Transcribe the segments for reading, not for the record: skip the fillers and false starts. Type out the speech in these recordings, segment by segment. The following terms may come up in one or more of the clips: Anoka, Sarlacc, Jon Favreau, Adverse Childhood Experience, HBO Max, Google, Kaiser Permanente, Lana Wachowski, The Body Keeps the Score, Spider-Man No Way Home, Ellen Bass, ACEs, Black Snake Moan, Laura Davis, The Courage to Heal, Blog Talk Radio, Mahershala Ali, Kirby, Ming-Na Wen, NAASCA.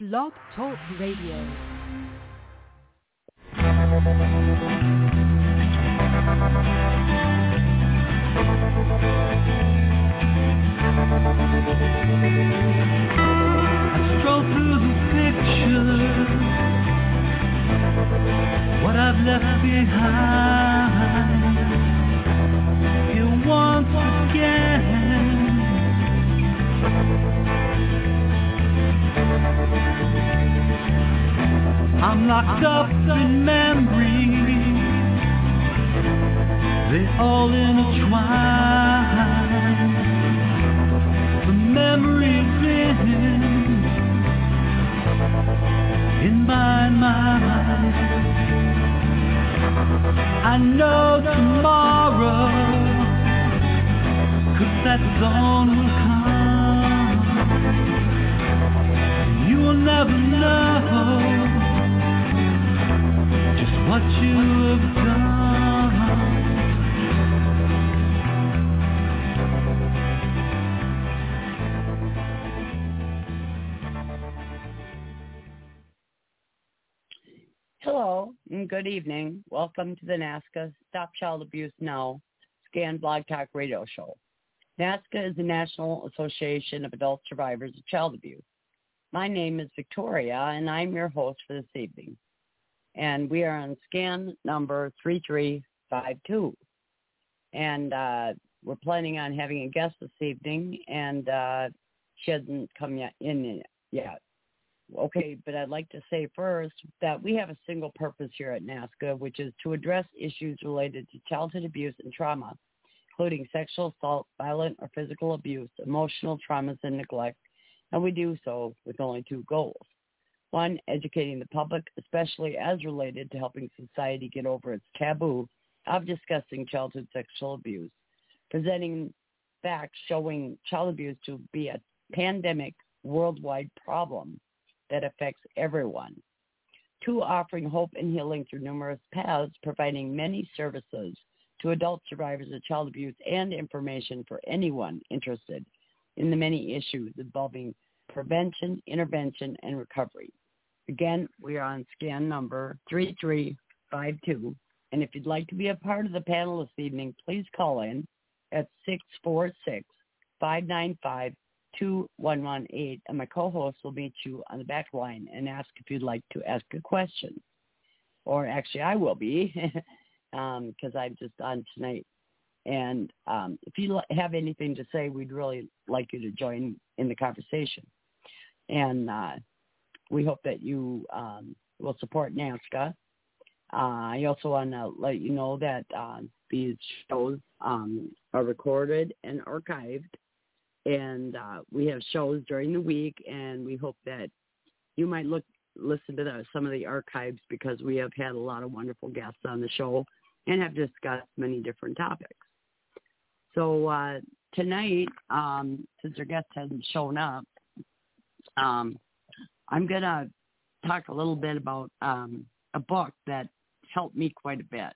Blog Talk Radio. I stroll through the pictures, what I've left behind. You once again, I'm locked up in memories, they all intertwine. The memories in my mind, I know tomorrow, 'cause that dawn will come. You will never know just what you have done. Good evening. Welcome to the NAASCA Stop Child Abuse Now Scan Blog Talk Radio Show. NAASCA is the National Association of Adult Survivors of Child Abuse. My name is Victoria, and I'm your host for this evening. And we are on scan number 3352. And we're planning on having a guest this evening, and she hasn't come in yet. Okay, but I'd like to say first that we have a single purpose here at NAASCA, which is to address issues related to childhood abuse and trauma, including sexual assault, violent or physical abuse, emotional traumas, and neglect, and we do so with only two goals. One, educating the public, especially as related to helping society get over its taboo of discussing childhood sexual abuse, presenting facts showing child abuse to be a pandemic worldwide problem that affects everyone. Two, offering hope and healing through numerous paths, providing many services to adult survivors of child abuse and information for anyone interested in the many issues involving prevention, intervention, and recovery. Again, we are on scan number 3352, and if you'd like to be a part of the panel this evening, please call in at 646-595-2118, and my co-host will meet you on the back line and ask if you'd like to ask a question. Or actually, I will be, because I'm just on tonight. And if you have anything to say, we'd really like you to join in the conversation. And we hope that you will support NAASCA. I also want to let you know that these shows are recorded and archived. And we have shows during the week, and we hope that you might listen to some of the archives, because we have had a lot of wonderful guests on the show and have discussed many different topics. So tonight, since our guest hasn't shown up, I'm going to talk a little bit about a book that helped me quite a bit.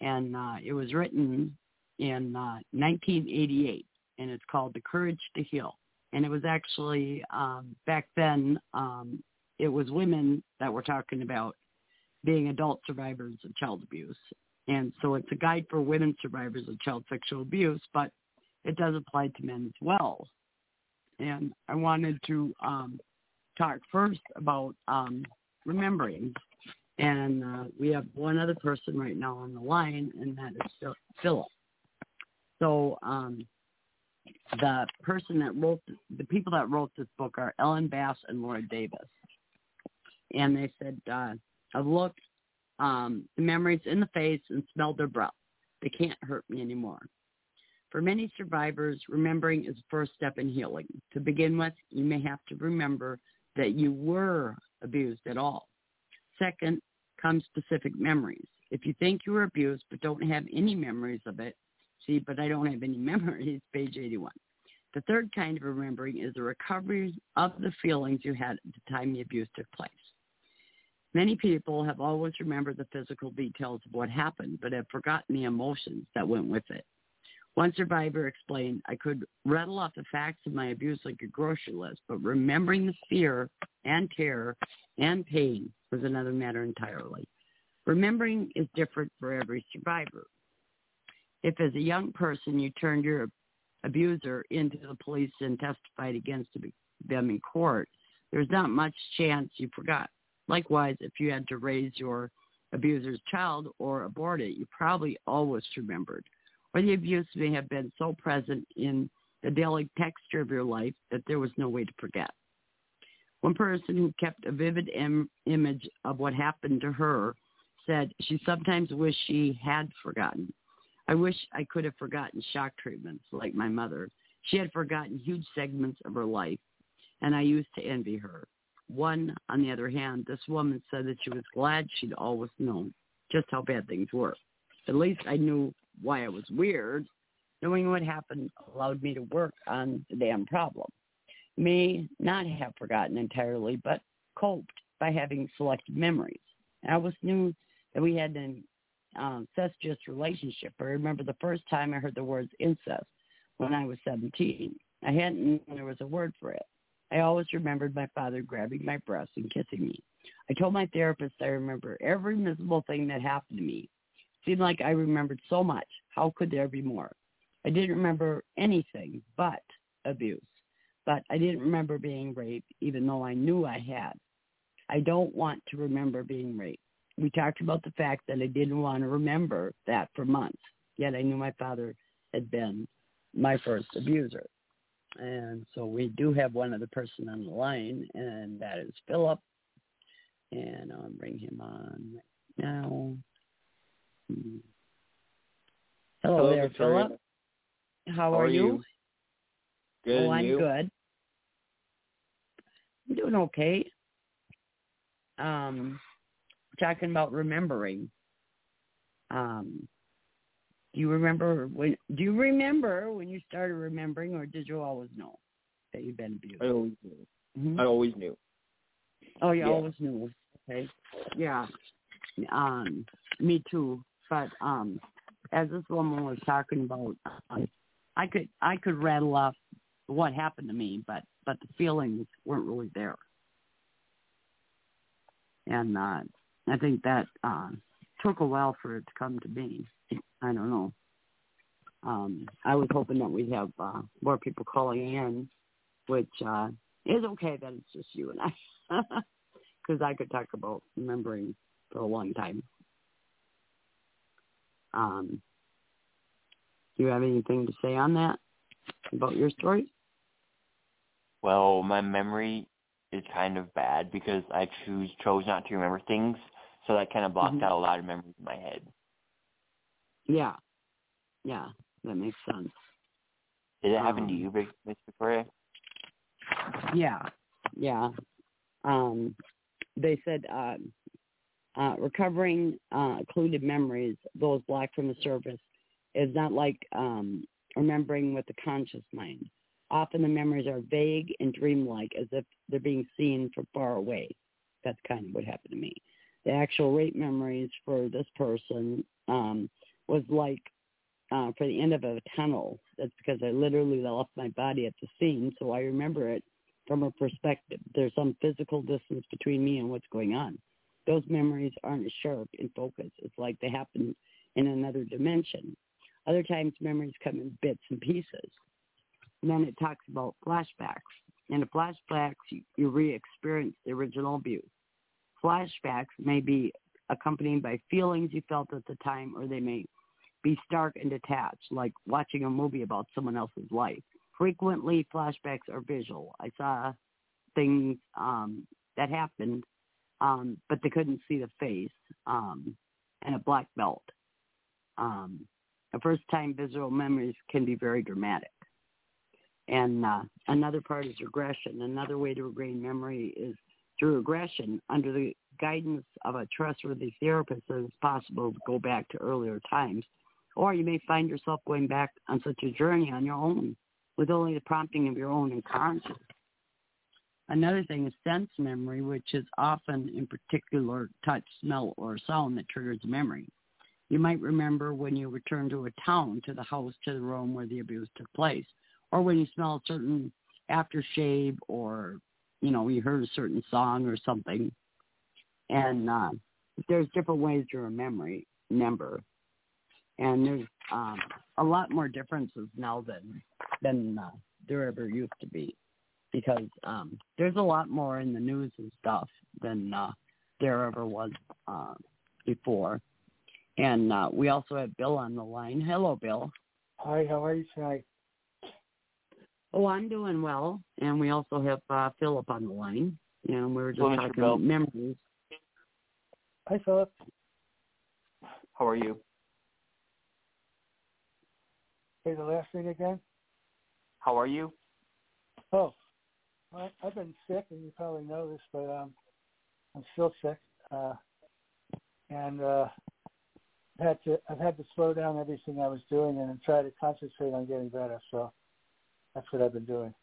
And it was written in 1988. And it's called The Courage to Heal. And it was actually, back then, it was women that were talking about being adult survivors of child abuse. And so it's a guide for women survivors of child sexual abuse, but it does apply to men as well. And I wanted to talk first about remembering. And we have one other person right now on the line, and that is Philip. So, the person that wrote, the people that wrote this book are Ellen Bass and Laura Davis. And they said, I've looked the memories in the face and smelled their breath. They can't hurt me anymore. For many survivors, remembering is the first step in healing. To begin with, you may have to remember that you were abused at all. Second, come specific memories. If you think you were abused but don't have any memories of it, see, but I don't have any memories, page 81. The third kind of remembering is the recovery of the feelings you had at the time the abuse took place. Many people have always remembered the physical details of what happened, but have forgotten the emotions that went with it. One survivor explained, I could rattle off the facts of my abuse like a grocery list, but remembering the fear and terror and pain was another matter entirely. Remembering is different for every survivor. If as a young person you turned your abuser into the police and testified against them in court, there's not much chance you forgot. Likewise, if you had to raise your abuser's child or abort it, you probably always remembered. Or the abuse may have been so present in the daily texture of your life that there was no way to forget. One person who kept a vivid image of what happened to her said she sometimes wished she had forgotten. I wish I could have forgotten shock treatments like my mother. She had forgotten huge segments of her life, and I used to envy her. One, on the other hand, this woman said that she was glad she'd always known just how bad things were. At least I knew why I was weird. Knowing what happened allowed me to work on the damn problem. May not have forgotten entirely, but coped by having selective memories. And I always knew that we had an incestuous relationship. I remember the first time I heard the words incest when I was 17. I hadn't known there was a word for it. I always remembered my father grabbing my breasts and kissing me. I told my therapist I remember every miserable thing that happened to me. It seemed like I remembered so much. How could there be more? I didn't remember anything but abuse. But I didn't remember being raped, even though I knew I had. I don't want to remember being raped. We talked about the fact that I didn't want to remember that for months, yet I knew my father had been my first abuser. And so we do have one other person on the line, and that is Philip. And I'll bring him on right now. Hello there, Philip. How are you? Good. Oh, I'm good. I'm doing okay. Talking about remembering. Do you remember when you started remembering, or did you always know that you've been abused? I always knew. Mm-hmm. I always knew. Oh, you always knew. Okay. Yeah. Me too. But as this woman was talking about, I could rattle off what happened to me, but the feelings weren't really there. And I think that took a while for it to come to me. I don't know. I was hoping that we'd have more people calling in, which is okay that it's just you and I, because I could talk about remembering for a long time. Do you have anything to say on that, about your story? Well, my memory is kind of bad because I chose not to remember things, so that kind of blocked out a lot of memories in my head. Yeah. Yeah, that makes sense. Did it happen to you, Ms. Victoria? Yeah. They said recovering occluded memories, those blocked from the surface, is not like remembering with the conscious mind. Often the memories are vague and dreamlike, as if they're being seen from far away. That's kind of what happened to me. The actual rape memories for this person was like for the end of a tunnel. That's because I literally left my body at the scene, so I remember it from a perspective. There's some physical distance between me and what's going on. Those memories aren't as sharp in focus. It's like they happen in another dimension. Other times, memories come in bits and pieces. And then it talks about flashbacks. In the flashbacks, you re-experience the original abuse. Flashbacks may be accompanied by feelings you felt at the time, or they may be stark and detached, like watching a movie about someone else's life. Frequently, flashbacks are visual. I saw things that happened, but they couldn't see the face, and a black belt. The first-time visual memories can be very dramatic. And another part is regression. Another way to regain memory is through regression. Under the guidance of a trustworthy therapist, it is possible to go back to earlier times. Or you may find yourself going back on such a journey on your own, with only the prompting of your own unconscious. Another thing is sense memory, which is often in particular touch, smell, or sound that triggers memory. You might remember when you return to a town, to the house, to the room where the abuse took place, or when you smell a certain aftershave, or, you know, you heard a certain song or something. And there's different ways to remember. And there's a lot more differences now than there ever used to be, because there's a lot more in the news and stuff than there ever was before. And we also have Bill on the line. Hello, Bill. Hi, how are you tonight? Oh, I'm doing well. And we also have Philip on the line. And we were just talking memories. Hi, Philip. How are you? Say the last thing again. How are you? Oh, I've been sick, and you probably know this, but I'm still sick, and I've had to slow down everything I was doing and try to concentrate on getting better. So that's what I've been doing.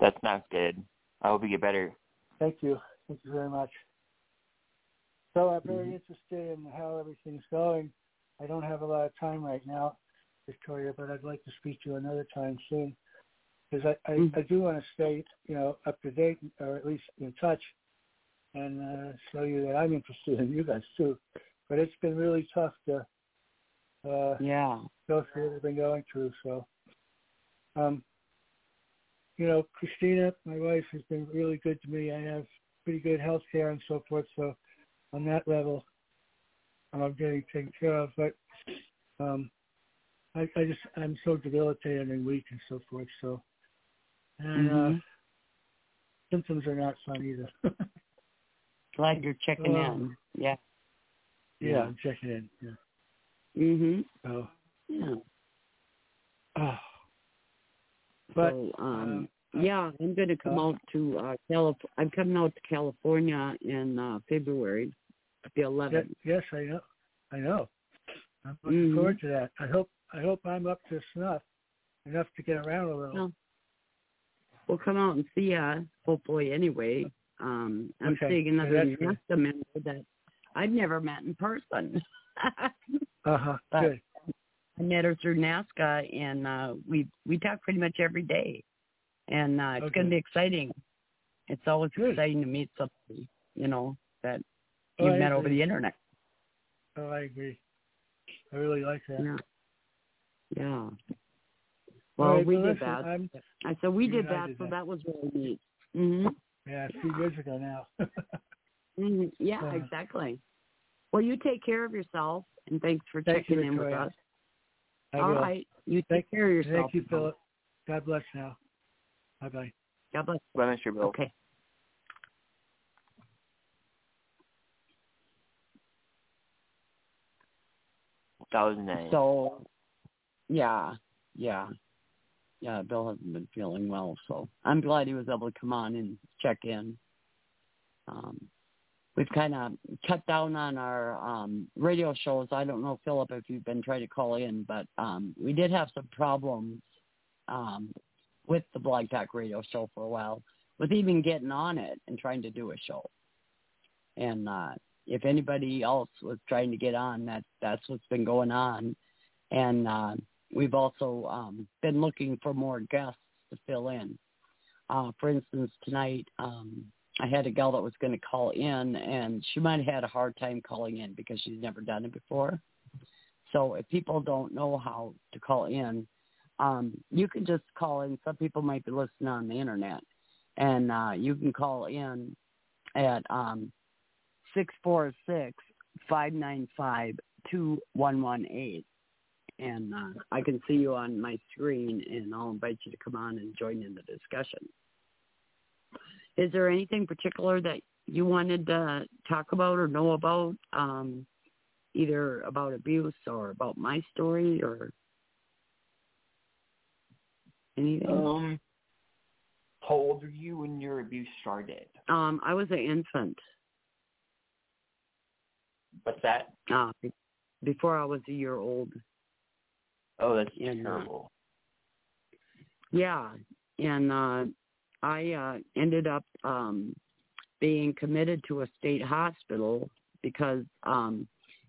That's not good. I hope you get better. Thank you. Thank you very much. So I'm very interested in how everything's going. I don't have a lot of time right now, Victoria, but I'd like to speak to you another time soon, because I do want to stay, you know, up to date, or at least in touch, and show you that I'm interested in you guys too. But it's been really tough to go through what I've been going through. So, you know, Christina, my wife, has been really good to me. I have pretty good health care and so forth. So on that level, I'm getting taken care of. But I'm so debilitated and weak and so forth. So, and symptoms are not fun either. Glad you're checking in. Yeah. Yeah, I'm checking in. Yeah. Mhm. So. Yeah. Oh. But so, I'm going to come out to I'm coming out to California in February, the 11th. Yes, I know. I'm looking forward to that. I hope I'm up to snuff enough to get around a little. Well, we'll come out and see you, hopefully, anyway. I'm seeing another NAASCA member that I've never met in person. Good. I met her through NAASCA, and we talk pretty much every day. And it's going to be exciting. It's always exciting to meet somebody, you know, that you've met over the internet. Oh, I agree. I really like that. Yeah. Well, we did that. So that was really neat. Mm-hmm. Yeah, a few years ago now. Yeah, exactly. Well, you take care of yourself, and thanks for checking in with us. All right. You take care of yourself. Thank you, Philip. God bless now. Bye-bye. God bless. Bye, Mr. Bill. Okay. That was nice. So, yeah, Bill hasn't been feeling well, so I'm glad he was able to come on and check in. We've kind of cut down on our radio shows. I don't know, Philip, if you've been trying to call in, but we did have some problems with the Blog Talk Radio show for a while, with even getting on it and trying to do a show. And if anybody else was trying to get on, that's what's been going on. And we've also been looking for more guests to fill in. For instance, tonight... I had a gal that was going to call in, and she might have had a hard time calling in because she's never done it before. So if people don't know how to call in, you can just call in. Some people might be listening on the internet, and you can call in at 646-595-2118. And I can see you on my screen, and I'll invite you to come on and join in the discussion. Is there anything particular that you wanted to talk about or know about, either about abuse or about my story or anything? How old were you when your abuse started? I was an infant. What's that? Before I was a year old. Oh, that's terrible. I ended up being committed to a state hospital because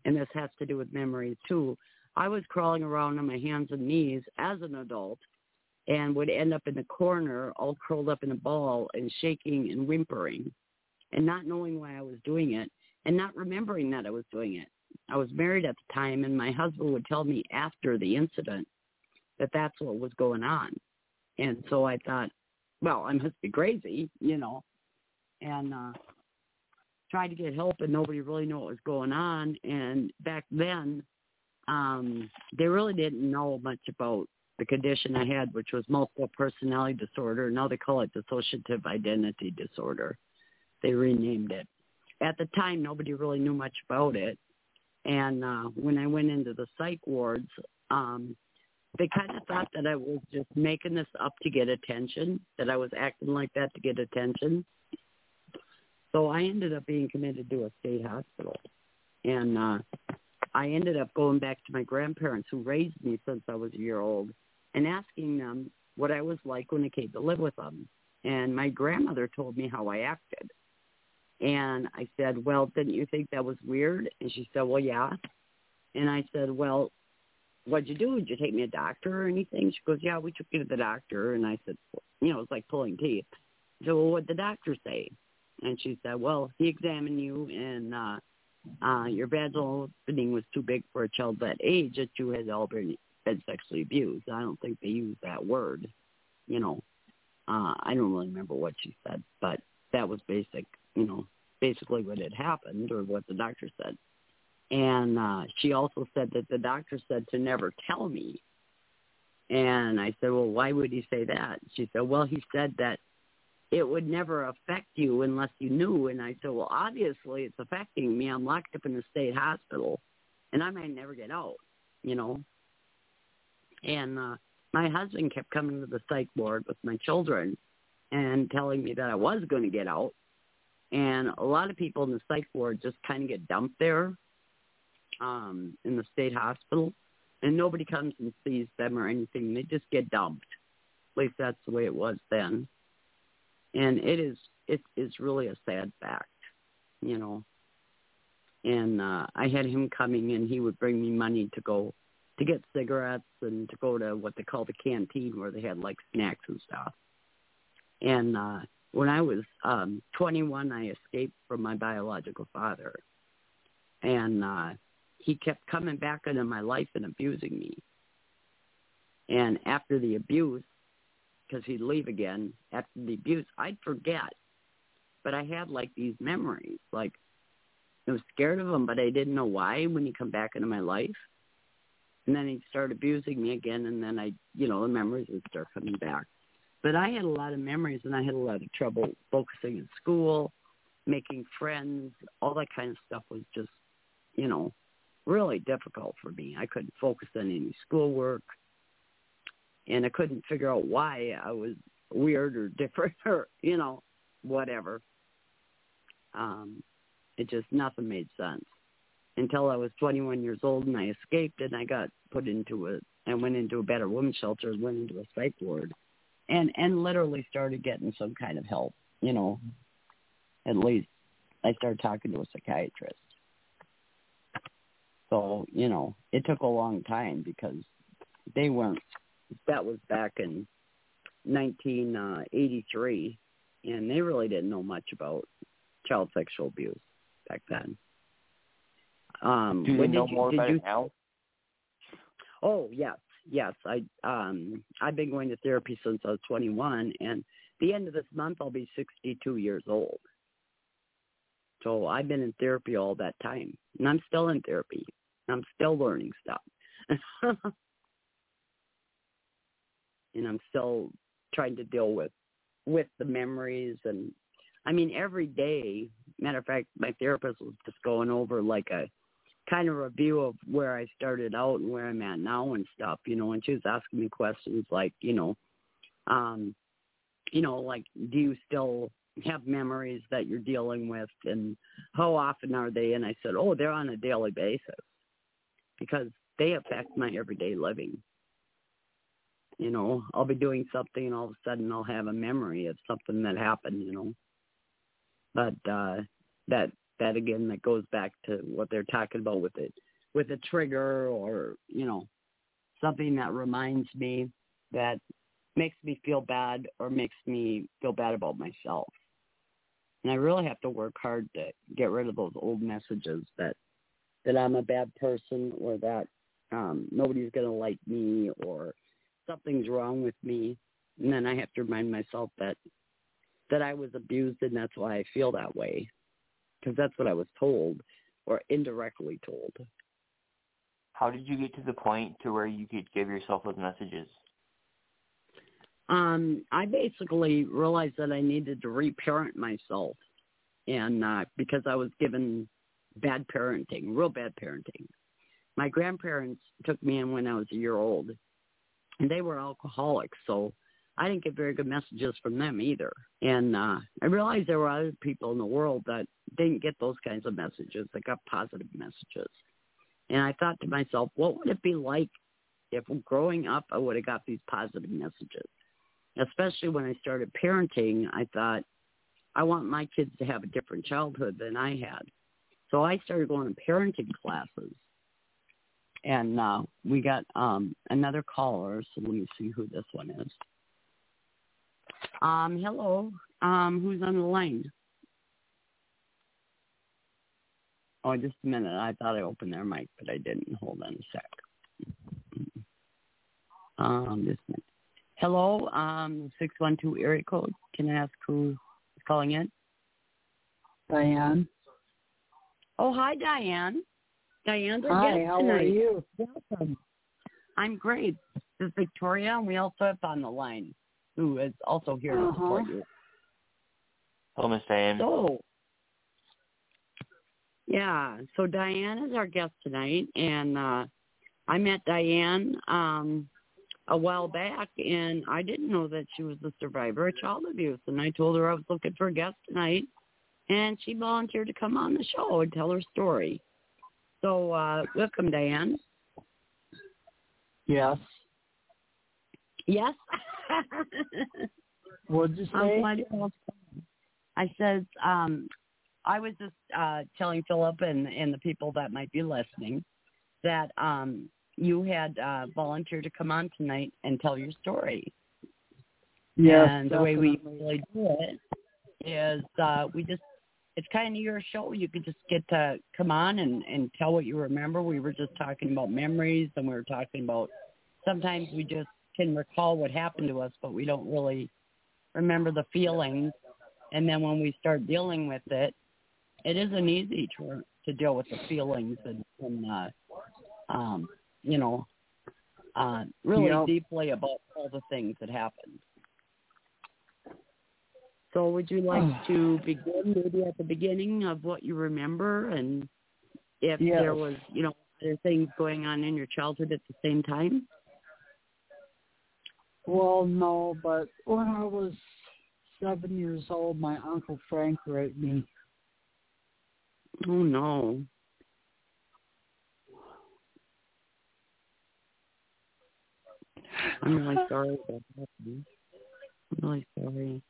and this has to do with memory too, I was crawling around on my hands and knees as an adult and would end up in the corner all curled up in a ball and shaking and whimpering and not knowing why I was doing it and not remembering that I was doing it. I was married at the time, and my husband would tell me after the incident that that's what was going on. And so I thought, well, I must be crazy, you know, and tried to get help, and nobody really knew what was going on. And back then, they really didn't know much about the condition I had, which was multiple personality disorder. Now they call it dissociative identity disorder. They renamed it. At the time, nobody really knew much about it. And when I went into the psych wards, they kind of thought that I was just making this up to get attention, that I was acting like that to get attention. So I ended up being committed to a state hospital. And I ended up going back to my grandparents who raised me since I was a year old and asking them what I was like when I came to live with them. And my grandmother told me how I acted. And I said, well, didn't you think that was weird? And she said, well, yeah. And I said, well, what'd you do? Did you take me to a doctor or anything? She goes, yeah, we took you to the doctor. And I said, you know, it's like pulling teeth. I said, well, what'd the doctor say? And she said, well, he examined you, and your vaginal opening was too big for a child that age, that you had all been sexually abused. I don't think they used that word, you know. I don't really remember what she said, but that was basic, you know, basically what had happened or what the doctor said. And she also said that the doctor said to never tell me. And I said, well, why would he say that? She said, well, he said that it would never affect you unless you knew. And I said, well, obviously it's affecting me. I'm locked up in a state hospital, and I might never get out, you know. And my husband kept coming to the psych ward with my children and telling me that I was going to get out. And a lot of people in the psych ward just kind of get dumped there in the state hospital, and nobody comes and sees them or anything. They just get dumped. At least that's the way it was then. And it is really a sad fact, you know. And I had him coming, and he would bring me money to go to get cigarettes and to go to what they call the canteen, where they had, like, snacks and stuff. And when I was 21, I escaped from my biological father. And he kept coming back into my life and abusing me. And after the abuse, because he'd leave again after the abuse, I'd forget. But I had, like, these memories. Like, I was scared of him, but I didn't know why when he'd come back into my life. And then he'd start abusing me again, and then the memories would start coming back. But I had a lot of memories, and I had a lot of trouble focusing in school, making friends. All that kind of stuff was just, you know, really difficult for me. I couldn't focus on any schoolwork. And I couldn't figure out why I was weird or different or, you know, whatever. It just, nothing made sense until I was 21 years old, and I escaped, and I got put into I went into a better women's shelter and went into a psych ward and literally started getting some kind of help, you know. At least I started talking to a psychiatrist. So, you know, it took a long time because they weren't. That was back in 1983, and they really didn't know much about child sexual abuse back then. Do they know more about it now? Oh, yes. I've been going to therapy since I was 21, and the end of this month I'll be 62 years old. So I've been in therapy all that time, and I'm still in therapy. I'm still learning stuff. And I'm still trying to deal with the memories. And, I mean, every day, matter of fact, my therapist was just going over like a kind of review of where I started out and where I'm at now and stuff, you know, and she was asking me questions like, like, do you still have memories that you're dealing with, and how often are they? And I said, oh, they're on a daily basis because they affect my everyday living. You know, I'll be doing something, and all of a sudden I'll have a memory of something that happened, you know. But that again, that goes back to what they're talking about with it, with a trigger or, you know, something that reminds me, that makes me feel bad or makes me feel bad about myself. And I really have to work hard to get rid of those old messages that I'm a bad person, or that nobody's going to like me, or something's wrong with me. And then I have to remind myself that I was abused and that's why I feel that way, because that's what I was told, or indirectly told. How did you get to the point to where you could give yourself those messages? I basically realized that I needed to reparent myself, and because I was given bad parenting, real bad parenting. My grandparents took me in when I was a year old, and they were alcoholics, so I didn't get very good messages from them either. And I realized there were other people in the world that didn't get those kinds of messages, that got positive messages. And I thought to myself, what would it be like if growing up I would have got these positive messages? Especially when I started parenting, I thought, I want my kids to have a different childhood than I had. So I started going to parenting classes. And we got another caller, so let me see who this one is. Hello. Who's on the line? Oh, just a minute. I thought I opened their mic, but I didn't. Hold on a sec. Just a minute. Hello, 612 area code. Can I ask who's calling in? Diane. Oh, hi, Diane. Diane's our guest tonight. Hi, how are you? Welcome. I'm great. This is Victoria, and we also have on the line, who is also here to support you. Hello, Miss Diane. So Diane is our guest tonight, and I met Diane a while back, and I didn't know that she was a survivor of child abuse, and I told her I was looking for a guest tonight, and she volunteered to come on the show and tell her story. So welcome, Diane. Yes. What'd you say? I said, I was just telling Philip and the people that might be listening that you had volunteered to come on tonight and tell your story. Yes. And definitely. The way we really do it is it's kind of your show. You could just get to come on and tell what you remember. We were just talking about memories, and we were talking about sometimes we just can recall what happened to us, but we don't really remember the feelings. And then when we start dealing with it, it isn't easy to deal with the feelings and really deeply about all the things that happened. So would you like to begin maybe at the beginning of what you remember, and if there was, other things going on in your childhood at the same time? Well, no, but when I was 7 years old, my Uncle Frank raped me. Oh, no. I'm really sorry that happened. I'm really sorry.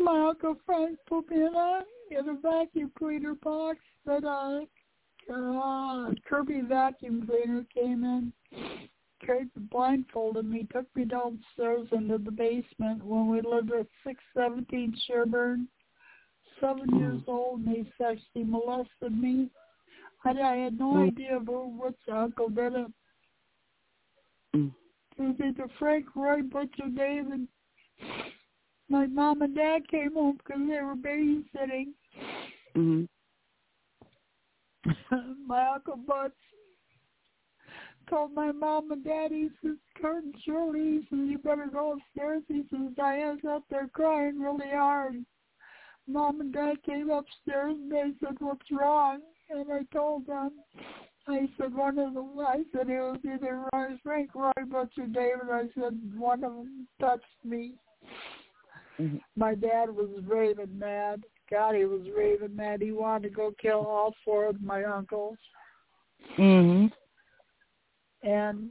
My Uncle Frank put me in a vacuum cleaner box that Kirby vacuum cleaner came in, blindfolded me, took me downstairs into the basement when we lived at 617 Sherburne. 7 years old, and he sexually molested me. I had no idea which uncle did it. It was either Frank, Roy, Butch, or David. My mom and dad came home because they were babysitting. Mm-hmm. My Uncle Butch told my mom and dad, he says, "Kurt, Shirley," he says, "you better go upstairs." He says, "Diane's up there crying really hard." Mom and dad came upstairs and they said, "What's wrong?" And I told them, I said, it was either Frank, Roy, Butch, or David. I said, one of them touched me. My dad was raving mad. God, he was raving mad. He wanted to go kill all four of my uncles. Mm-hmm. And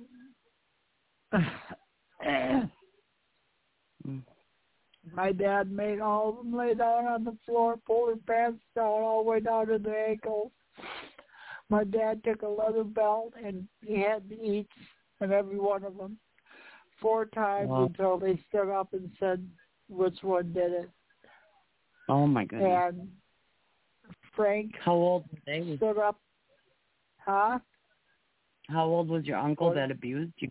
My dad made all of them lay down on the floor, pulled their pants down all the way down to their ankles. My dad took a leather belt, and he had the eats of every one of them 4 times until they stood up and said which one did it. Oh, my goodness. And Frank stood up. Huh? How old was your uncle that abused you?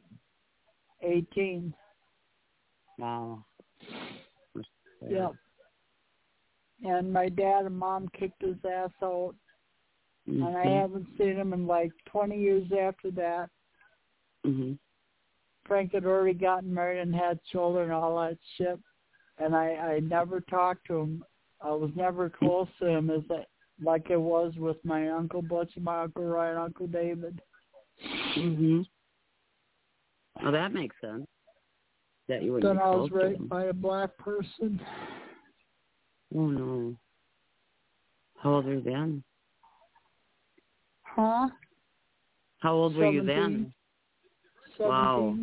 18. Wow. Yep. And my dad and mom kicked his ass out. Mm-hmm. And I haven't seen him in like 20 years after that. Mm-hmm. Frank had already gotten married and had children and all that shit. And I never talked to him. I was never close to him like I was with my Uncle Butch, my Uncle Ryan, Uncle David. Mm-hmm. Well, that makes sense. That you wouldn't be close. I was raped by a black person. Oh, no. How old were you then? Huh? How old were you then? 17. Wow.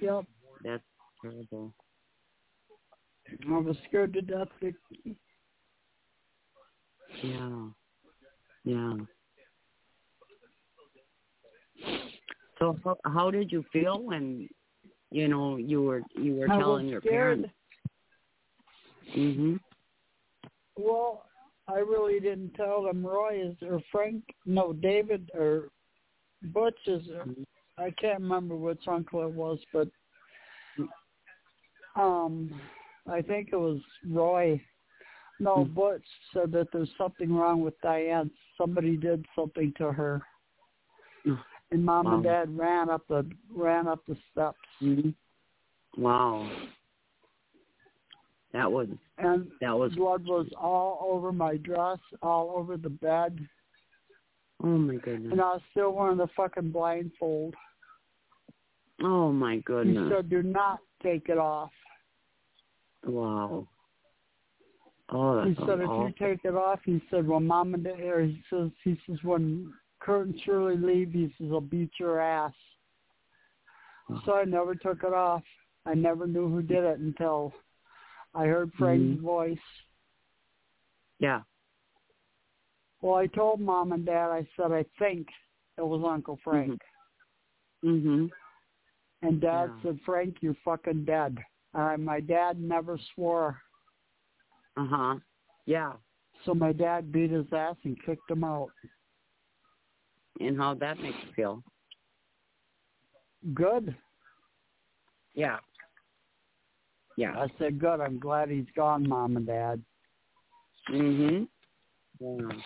Yep. That's terrible. I was scared to death. Yeah. Yeah. So how did you feel when, you know, you were telling your parents? Mhm. Well, I really didn't tell them. David or Butch is, I can't remember which uncle it was, but I think it was Roy. No, Butch said that there's something wrong with Diane. Somebody did something to her. And Mom and Dad ran up the steps. Mm-hmm. Wow, that was blood was all over my dress, all over the bed. Oh my goodness! And I was still wearing the fucking blindfold. Oh my goodness! He said, "Do not take it off." Wow. Oh, that's awful. He said, "If you take it off," he said, "Well, Mom and Dad," he says, "When Kurt and Shirley leave," he says, "I'll beat your ass." So I never took it off. I never knew who did it until I heard Frank's voice. Yeah. Well, I told Mom and Dad, I said, I think it was Uncle Frank. Mm-hmm. And Dad said, "Frank, you're fucking dead." My dad never swore. Uh-huh. Yeah. So my dad beat his ass and kicked him out. And how that makes you feel? Good. Yeah. Yeah. I said, good. I'm glad he's gone, Mom and Dad. Mm-hmm. Yeah.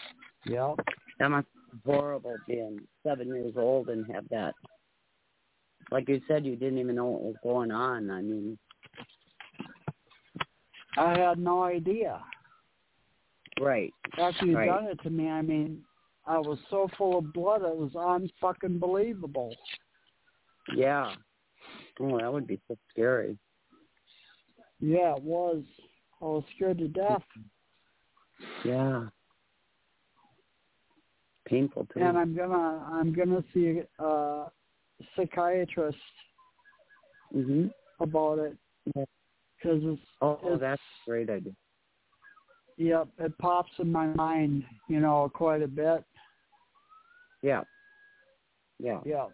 Yep. That must be horrible being 7 years old and have that. Like you said, you didn't even know what was going on. I mean, I had no idea. Right. After you've done it to me, I mean, I was so full of blood, it was un-fucking believable. Yeah. Oh, that would be so scary. Yeah, it was. I was scared to death. Yeah. Painful too. And I'm gonna see a psychiatrist about it. Yeah. Cause it's that's a great idea. Yep, it pops in my mind, you know, quite a bit. Yeah. Yeah. Yeah.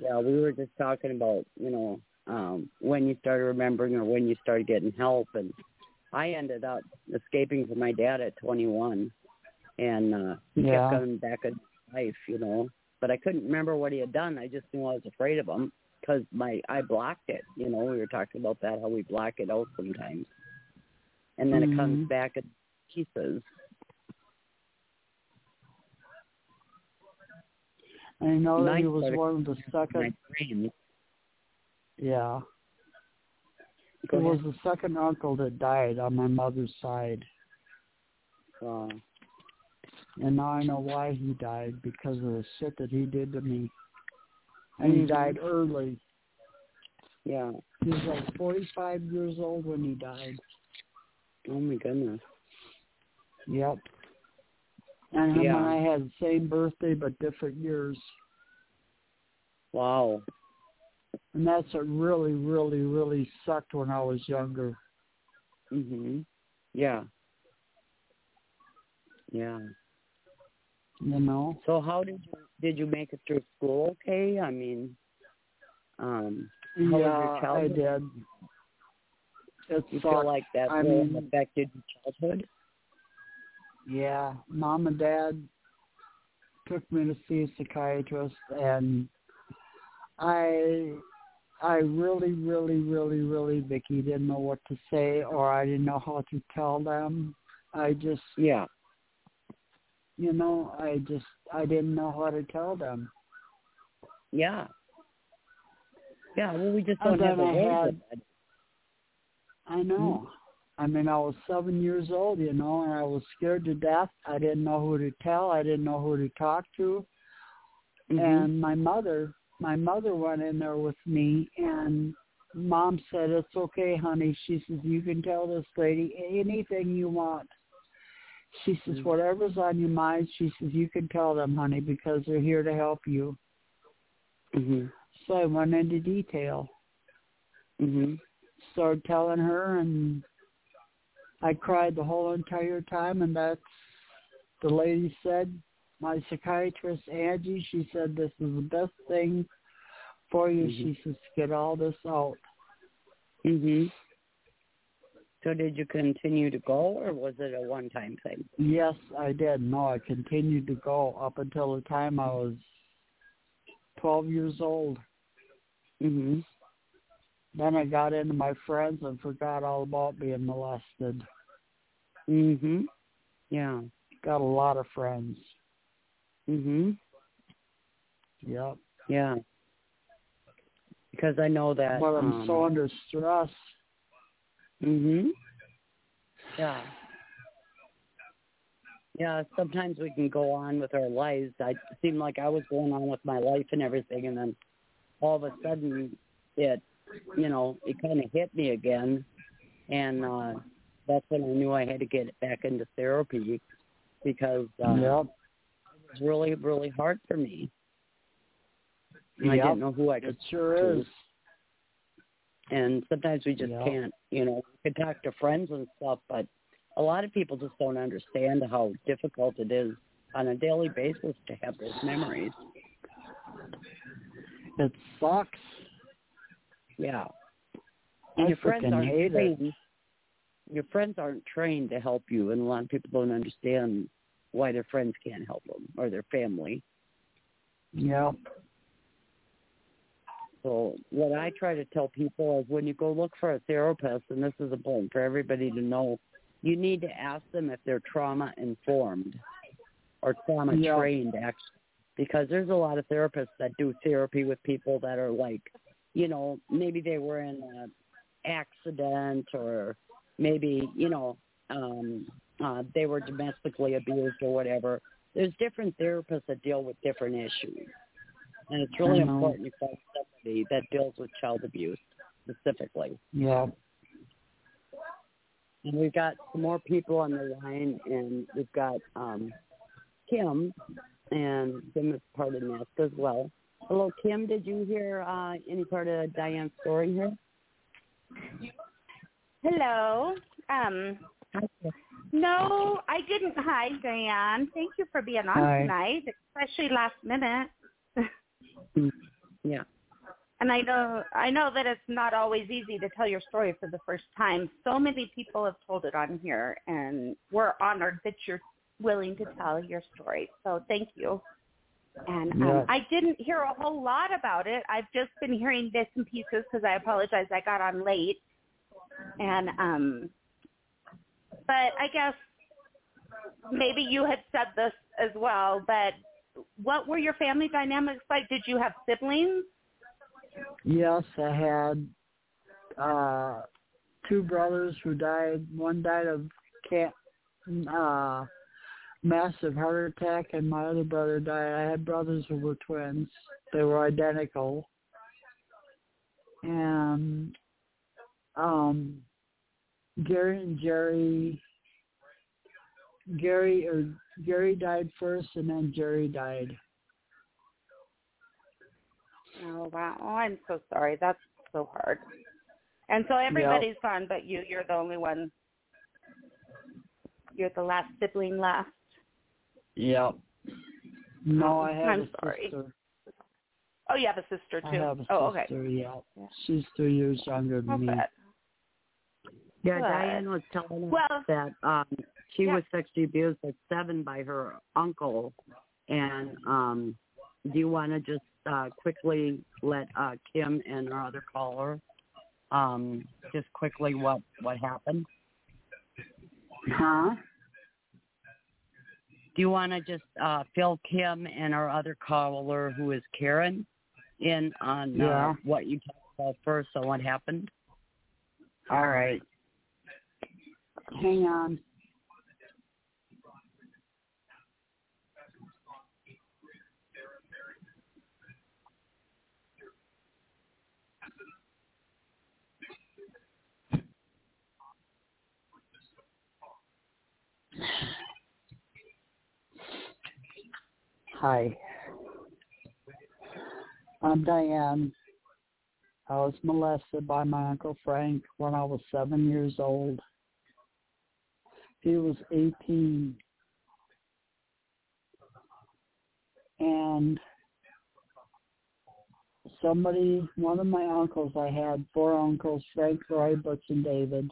Yeah, we were just talking about, you know, when you started remembering or when you started getting help. And I ended up escaping from my dad at 21. And he kept coming back in life, you know. But I couldn't remember what he had done. I just knew I was afraid of him because I blocked it. You know, we were talking about that, how we block it out sometimes. And then it comes back in pieces. I know that he was one of the second. Yeah. It was the second uncle that died on my mother's side. And now I know why he died, because of the shit that he did to me. And he died early. Yeah. He was like 45 years old when he died. Oh, my goodness. Yep. And him and I had the same birthday but different years. Wow. And that's what really, really, really sucked when I was younger. Mhm. Yeah. Yeah. You know. So how did you make it through school? Okay, I mean. How was your childhood? I did. You feel like that really affected your childhood? Yeah, Mom and Dad took me to see a psychiatrist, and I really, really, really, really, Vicki, didn't know what to say, or I didn't know how to tell them. I just, you know, I didn't know how to tell them. Yeah. Yeah, well, we just don't have a word. I know. I mean, I was 7 years old, you know, and I was scared to death. I didn't know who to tell. I didn't know who to talk to. Mm-hmm. And my mother went in there with me, and Mom said, "It's okay, honey." She says, "You can tell this lady anything you want." She says, "Whatever's on your mind," she says, "you can tell them, honey, because they're here to help you." Mm-hmm. So I went into detail. Mm-hmm. Started telling her, and I cried the whole entire time, and that's, the lady said, my psychiatrist, Angie, she said, "This is the best thing for you." Mm-hmm. She says, "Get all this out." Mm-hmm. So did you continue to go, or was it a one-time thing? Yes, I did. No, I continued to go up until the time I was 12 years old. Mm-hmm. Then I got into my friends and forgot all about being molested. Mhm. Yeah. Got a lot of friends. Mhm. Yep. Yeah. Because I know that. But I'm so under stress. Mhm. Yeah. Yeah. Sometimes we can go on with our lives. I seemed like I was going on with my life and everything, and then all of a sudden it kind of hit me again, and that's when I knew I had to get back into therapy, because it was really, really hard for me. And I didn't know who I could talk to. It sure is. And sometimes we just can't, you know, we could talk to friends and stuff, but a lot of people just don't understand how difficult it is on a daily basis to have those memories. It sucks. Yeah. And your friends aren't trained to help you, and a lot of people don't understand why their friends can't help them, or their family. Yeah. So what I try to tell people is, when you go look for a therapist, and this is important for everybody to know, you need to ask them if they're trauma-informed or trauma-trained, actually, because there's a lot of therapists that do therapy with people that are like, you know, maybe they were in an accident, or maybe, you know, they were domestically abused or whatever. There's different therapists that deal with different issues. And it's really important to find somebody that deals with child abuse specifically. Yeah. And we've got some more people on the line, and we've got Kim, and Kim is part of NAASCA as well. Hello, Kim. Did you hear any part of Diane's story here? Hello. No, I didn't. Hi, Diane. Thank you for being on tonight, especially last minute. Yeah. And I know that it's not always easy to tell your story for the first time. So many people have told it on here, and we're honored that you're willing to tell your story. So thank you. And I didn't hear a whole lot about it. I've just been hearing bits and pieces, because I apologize, I got on late. And but I guess maybe you had said this as well, but what were your family dynamics like? Did you have siblings? Yes, I had two brothers who died. One died of massive heart attack, and my other brother died. I had brothers who were twins. They were identical. And Gary died first, and then Jerry died. Oh, wow. Oh, I'm so sorry. That's so hard. And so everybody's gone but you. You're the only one. You're the last sibling left. Yep. No, I have a sister. Oh, you have a sister, too? I have a sister, okay. Yeah. She's 3 years younger than me. Yeah, but Diane was telling us that she was sexually abused at 7 by her uncle. And do you want to just quickly let Kim and our other caller just quickly what happened? Huh? Do you want to just fill Kim and our other caller, who is Karen, in on what you talked about first on what happened? All right. Hang on. Hi, I'm Diane. I was molested by my Uncle Frank when I was 7 years old. He was 18. And one of my uncles, I had 4 uncles, Frank, Roy, Butch, and David.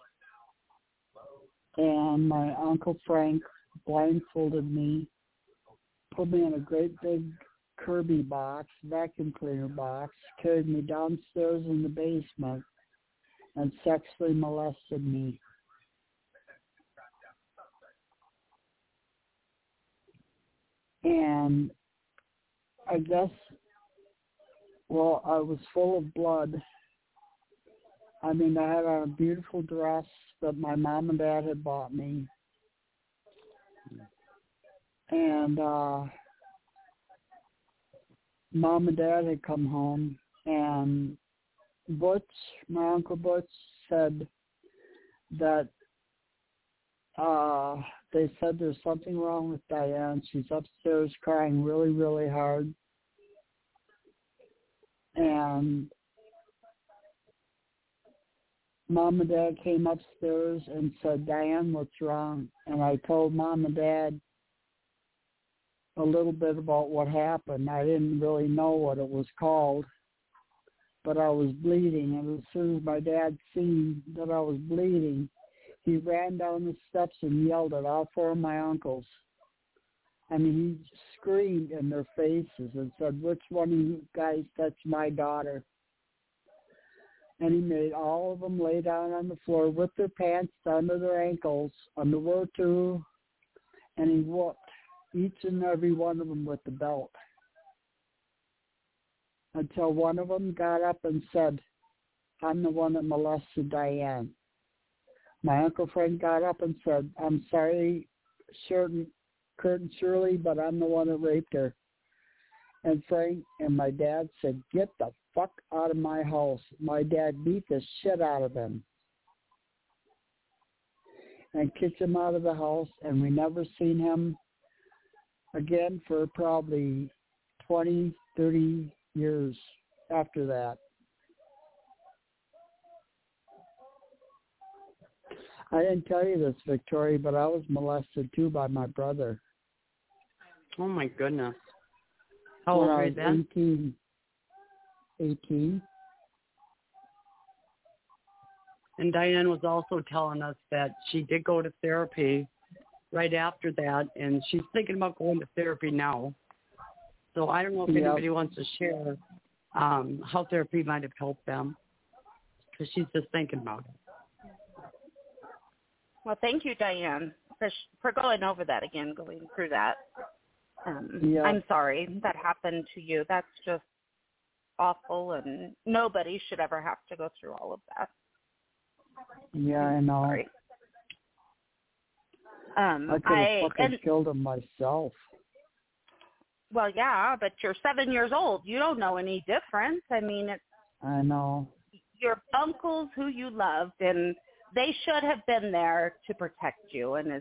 And my Uncle Frank blindfolded me, put me in a great big Kirby box, vacuum cleaner box, carried me downstairs in the basement, and sexually molested me. And I guess, I was full of blood. I mean, I had on a beautiful dress that my mom and dad had bought me. And mom and dad had come home, and Butch, my Uncle Butch, said that they said there's something wrong with Diane. She's upstairs crying really, really hard. And mom and dad came upstairs and said, Diane, what's wrong? And I told mom and dad a little bit about what happened. I didn't really know what it was called, but I was bleeding. And as soon as my dad seen that I was bleeding, he ran down the steps and yelled at all 4 of my uncles. I mean, he screamed in their faces and said, which one of you guys touched my daughter? And he made all of them lay down on the floor with their pants down to their ankles, underwear too, and he whooped each and every one of them with the belt until one of them got up and said, I'm the one that molested Diane. My Uncle Frank got up and said, I'm sorry, Kurt and Shirley, but I'm the one that raped her. And Frank and my dad said, get the fuck out of my house. My dad beat the shit out of him and kicked him out of the house, and we never seen him again for probably 20, 30 years after that. I didn't tell you this, Victoria, but I was molested too by my brother. Oh, my goodness. How old were you then? 18. 18. And Diane was also telling us that she did go to therapy right after that, and she's thinking about going to therapy now. So I don't know if anybody wants to share how therapy might have helped them, because she's just thinking about it. Well, thank you, Diane, for going over that again, going through that. I'm sorry that happened to you. That's just awful, and nobody should ever have to go through all of that. Yeah, I know. Sorry. I could have fucking killed him myself. Well, yeah, but you're 7 years old. You don't know any difference. I mean, I know. Your uncles who you loved, and they should have been there to protect you, and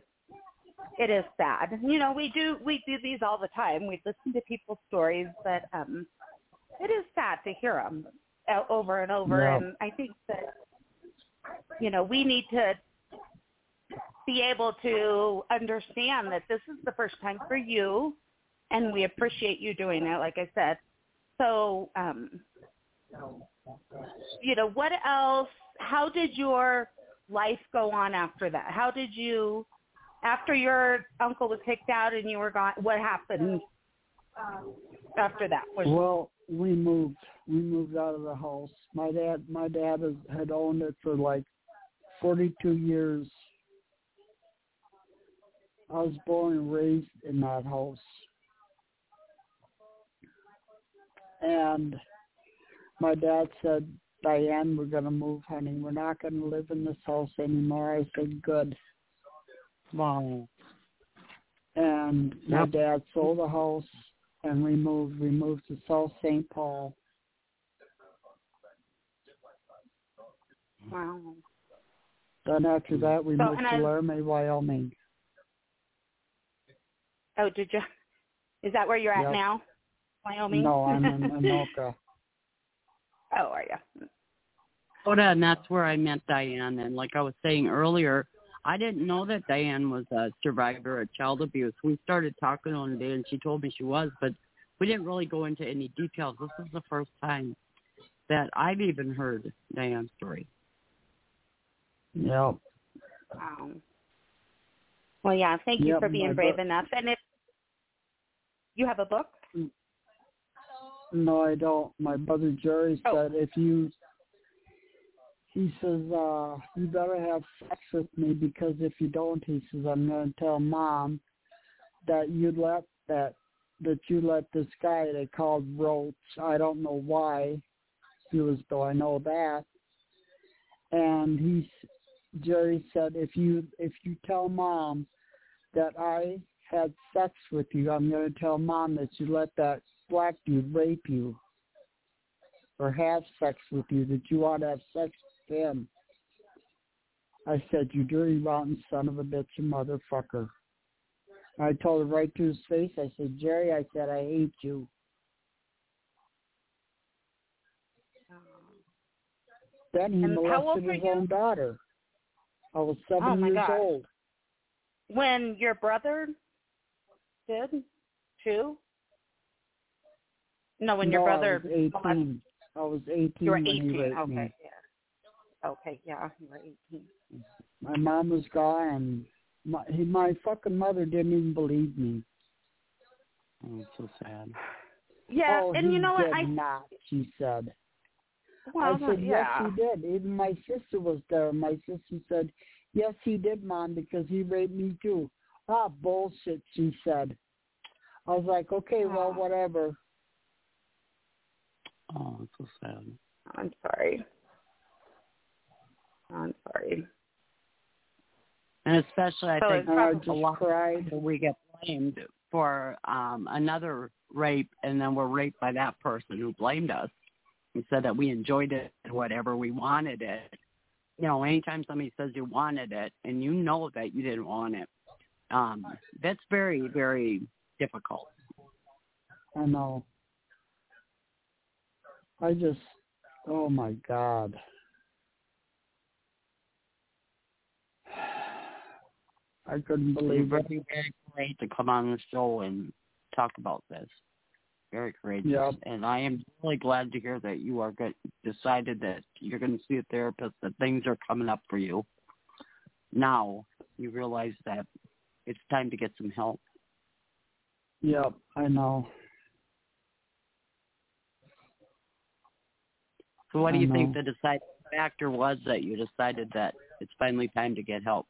it is sad. You know, we do these all the time. We listen to people's stories, but it is sad to hear them over and over. No. And I think that, you know, we need to be able to understand that this is the first time for you, and we appreciate you doing it, like I said. So, you know, what else, how did your life go on after that? How did you, after your uncle was kicked out and you were gone, what happened after that? Well, we moved out of the house. My dad had owned it for like 42 years. I was born and raised in that house. And my dad said, "Diane, we're going to move, honey. We're not going to live in this house anymore." I said, "Good." Wow. And my dad sold the house, and we moved. We moved to South St. Paul. Wow. Then after that, we moved to Laramie, Wyoming. Oh, did you? Is that where you're at now? Wyoming? No, I'm in Anoka. Oh, are you? And that's where I met Diane. And like I was saying earlier, I didn't know that Diane was a survivor of child abuse. We started talking on it, and she told me she was, but we didn't really go into any details. This is the first time that I've even heard Diane's story. Yep. Wow. Well, yeah, thank you for being brave enough. And if you have a book? No, I don't. My brother Jerry said, he says, you better have sex with me, because if you don't, he says, I'm going to tell Mom that you let this guy they called Roach. I don't know why he was, though I know that. And Jerry said, if you tell Mom that I had sex with you, I'm going to tell Mom that you let that black dude rape you or have sex with you, that you ought to have sex with him. I said, "You dirty, rotten son of a bitch, you motherfucker." I told her right to his face. I said, "Jerry," I said, "I hate you." Then he molested his own daughter. I was 7 years old. When your brother did, too? No, when your brother... I was 18. I was 18 when he raped me. Okay, you were 18. My mom was gone. My fucking mother didn't even believe me. Oh, it's so sad. Yeah, oh, and you know what? She said. Well, I said, yes, he did. Even my sister was there. My sister said, "Yes, he did, Mom, because he raped me too." "Ah, bullshit," she said. I was like, okay, well, whatever. Oh, it's so sad. I'm sorry. And especially, I think a lot of people, we get blamed for another rape, and then we're raped by that person who blamed us and said that we enjoyed it and whatever, we wanted it. You know, anytime somebody says you wanted it and you know that you didn't want it, that's very, very difficult. I know. Oh my God. I couldn't believe it. Very, very great to come on the show and talk about this. Very courageous. Yep. And I am really glad to hear that you are decided that you're going to see a therapist, that things are coming up for you. Now you realize that it's time to get some help. Yep, I know. So what do you think the deciding factor was that you decided that it's finally time to get help?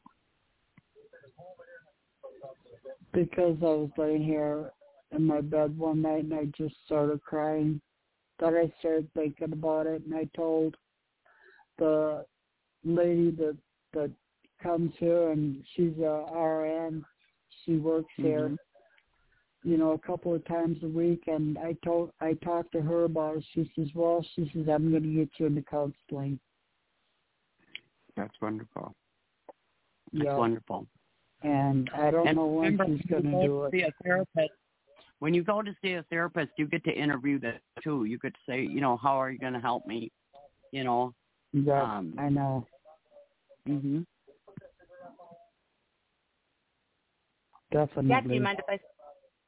Because I was laying here in my bed one night, and I just started crying. Then I started thinking about it, and I told the lady that comes here, and she's a RN. She works here, you know, a couple of times a week, and I talked to her about it. She says, "Well," she says, "I'm going to get you into counseling." That's wonderful. That's wonderful. And I don't know when she's going to do it. Be a therapist. When you go to see a therapist, you get to interview them too. You could say, you know, how are you going to help me? You know? Yeah, I know. Mm-hmm. Definitely. Yeah, do you mind if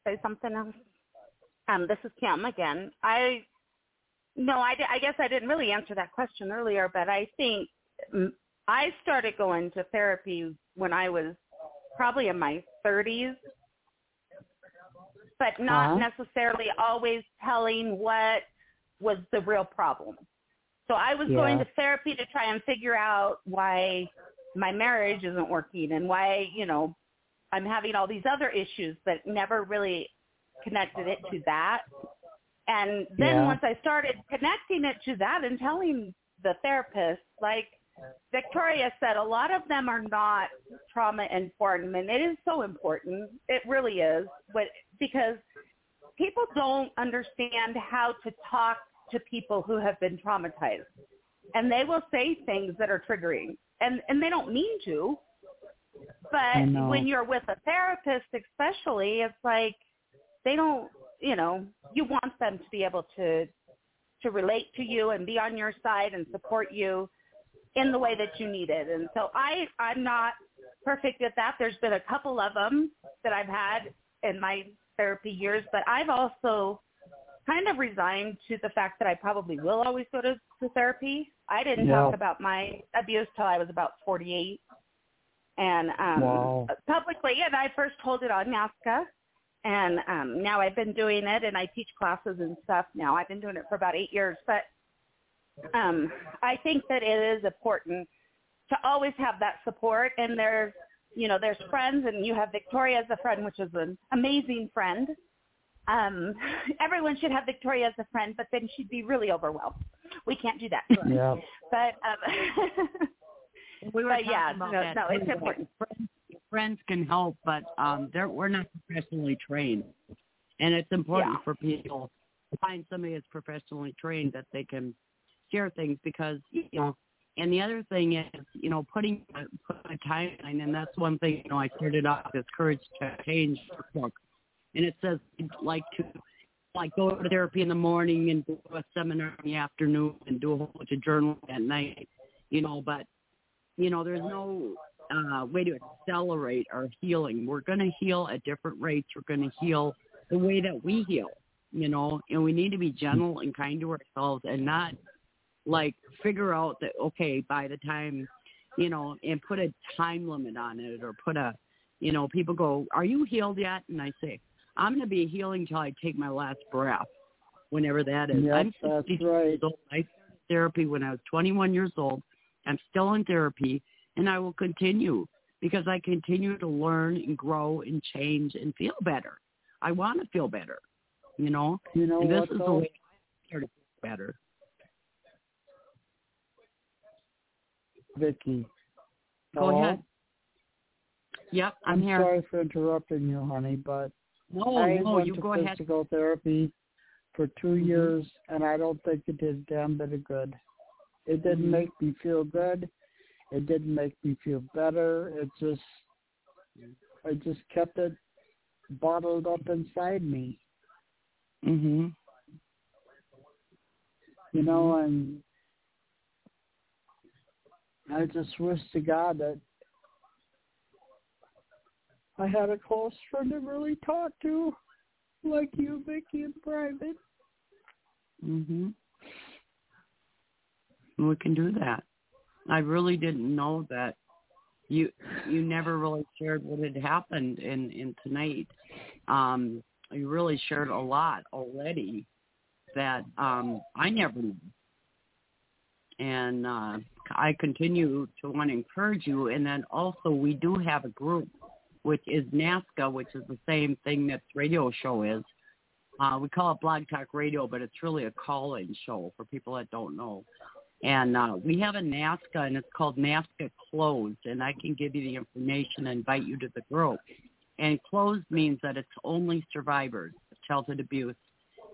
I say something else? This is Kim again. I guess I didn't really answer that question earlier, but I think I started going to therapy when I was probably in my 30s, but not necessarily always telling what was the real problem. So I was going to therapy to try and figure out why my marriage isn't working and why, you know, I'm having all these other issues, but never really connected it to that. And then once I started connecting it to that and telling the therapist, like Victoria said, a lot of them are not trauma-informed, and it is so important. It really is, but because people don't understand how to talk to people who have been traumatized, and they will say things that are triggering, and they don't mean to. But when you're with a therapist especially, it's like they don't, you know, you want them to be able to relate to you and be on your side and support you in the way that you need it. And so I'm not perfect at that. There's been a couple of them that I've had in my therapy years, but I've also kind of resigned to the fact that I probably will always go to therapy. I didn't talk about my abuse till I was about 48. And publicly, and I first told it on NAASCA, and now I've been doing it, and I teach classes and stuff now. I've been doing it for about 8 years, but I think that it is important to always have that support, and there's friends, and you have Victoria as a friend, which is an amazing friend. Everyone should have Victoria as a friend, but then she'd be really overwhelmed. We can't do that. Yeah. But we were talking about that. No, it's important. Friends can help, but we're not professionally trained. And it's important for people to find somebody that's professionally trained that they can share things because, you know, and the other thing is, you know, putting a timeline, and that's one thing, you know, I started off this Courage to Change book, and it says like go to therapy in the morning and do a seminar in the afternoon and do a whole bunch of journaling at night, you know, but you know, there's no way to accelerate our healing. We're going to heal at different rates. We're going to heal the way that we heal, you know, and we need to be gentle and kind to ourselves and not, like, figure out that, okay, by the time, you know, and put a time limit on it or put a, you know, people go, are you healed yet? And I say, I'm going to be healing till I take my last breath, whenever that is. Yep, I'm 62 years old. I started therapy when I was 21 years old. I'm still in therapy, and I will continue because I continue to learn and grow and change and feel better. I want to feel better, you know. You know, and this is the way I started to feel better. Vicki, go ahead. Yep, I'm here. Sorry for interrupting you, honey, but I went you to go physical ahead. Therapy for 2 years, and I don't think it did a damn bit of good. It didn't make me feel good. It didn't make me feel better. I just kept it bottled up inside me. Mhm. You know, and I just wish to God that I had a close friend to really talk to, like you, Vicki, in private. Mhm. We can do that. I really didn't know that you never really shared what had happened in tonight. You really shared a lot already that I never knew. And I continue to want to encourage you. And then also we do have a group, which is NAASCA, which is the same thing that this radio show is. We call it Blog Talk Radio, but it's really a call-in show for people that don't know. And we have a NAASCA, and it's called NAASCA Closed, and I can give you the information and invite you to the group. And closed means that it's only survivors of childhood abuse,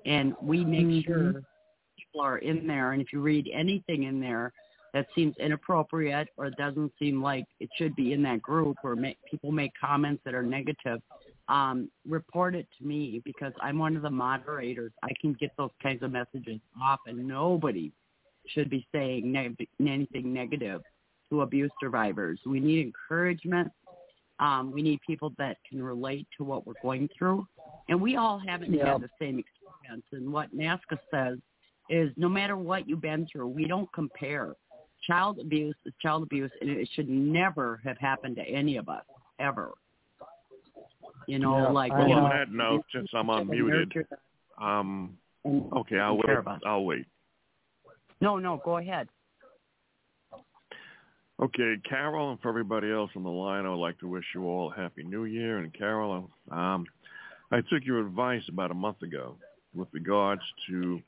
and we make sure people are in there. And if you read anything in there that seems inappropriate or doesn't seem like it should be in that group or people make comments that are negative, report it to me, because I'm one of the moderators. I can get those kinds of messages off, and nobody should be saying anything negative to abuse survivors. We need encouragement. We need people that can relate to what we're going through. And we all haven't had the same experience. And what NAASCA says is no matter what you've been through, we don't compare. Child abuse is child abuse, and it should never have happened to any of us, ever. You know, on that note, since I'm unmuted, okay, I'll wait. No, go ahead. Okay, Carol, and for everybody else on the line, I would like to wish you all a Happy New Year. And Carol, I took your advice about a month ago with regards to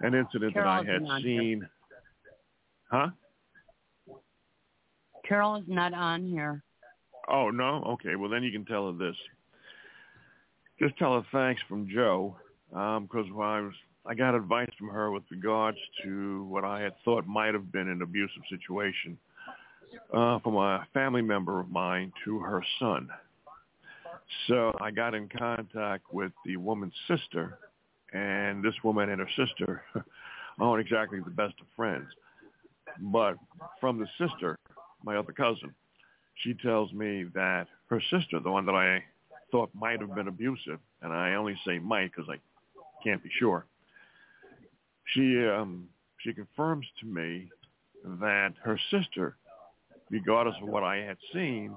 an incident that I had seen. Here. Huh? Carol is not on here. Oh, no? Okay, well, then you can tell her this. Just tell her thanks from Joe, because I got advice from her with regards to what I had thought might have been an abusive situation from a family member of mine to her son. So I got in contact with the woman's sister, and this woman and her sister aren't exactly the best of friends. But from the sister, my other cousin, she tells me that her sister, the one that I thought might have been abusive, and I only say might because I can't be sure, she confirms to me that her sister, regardless of what I had seen,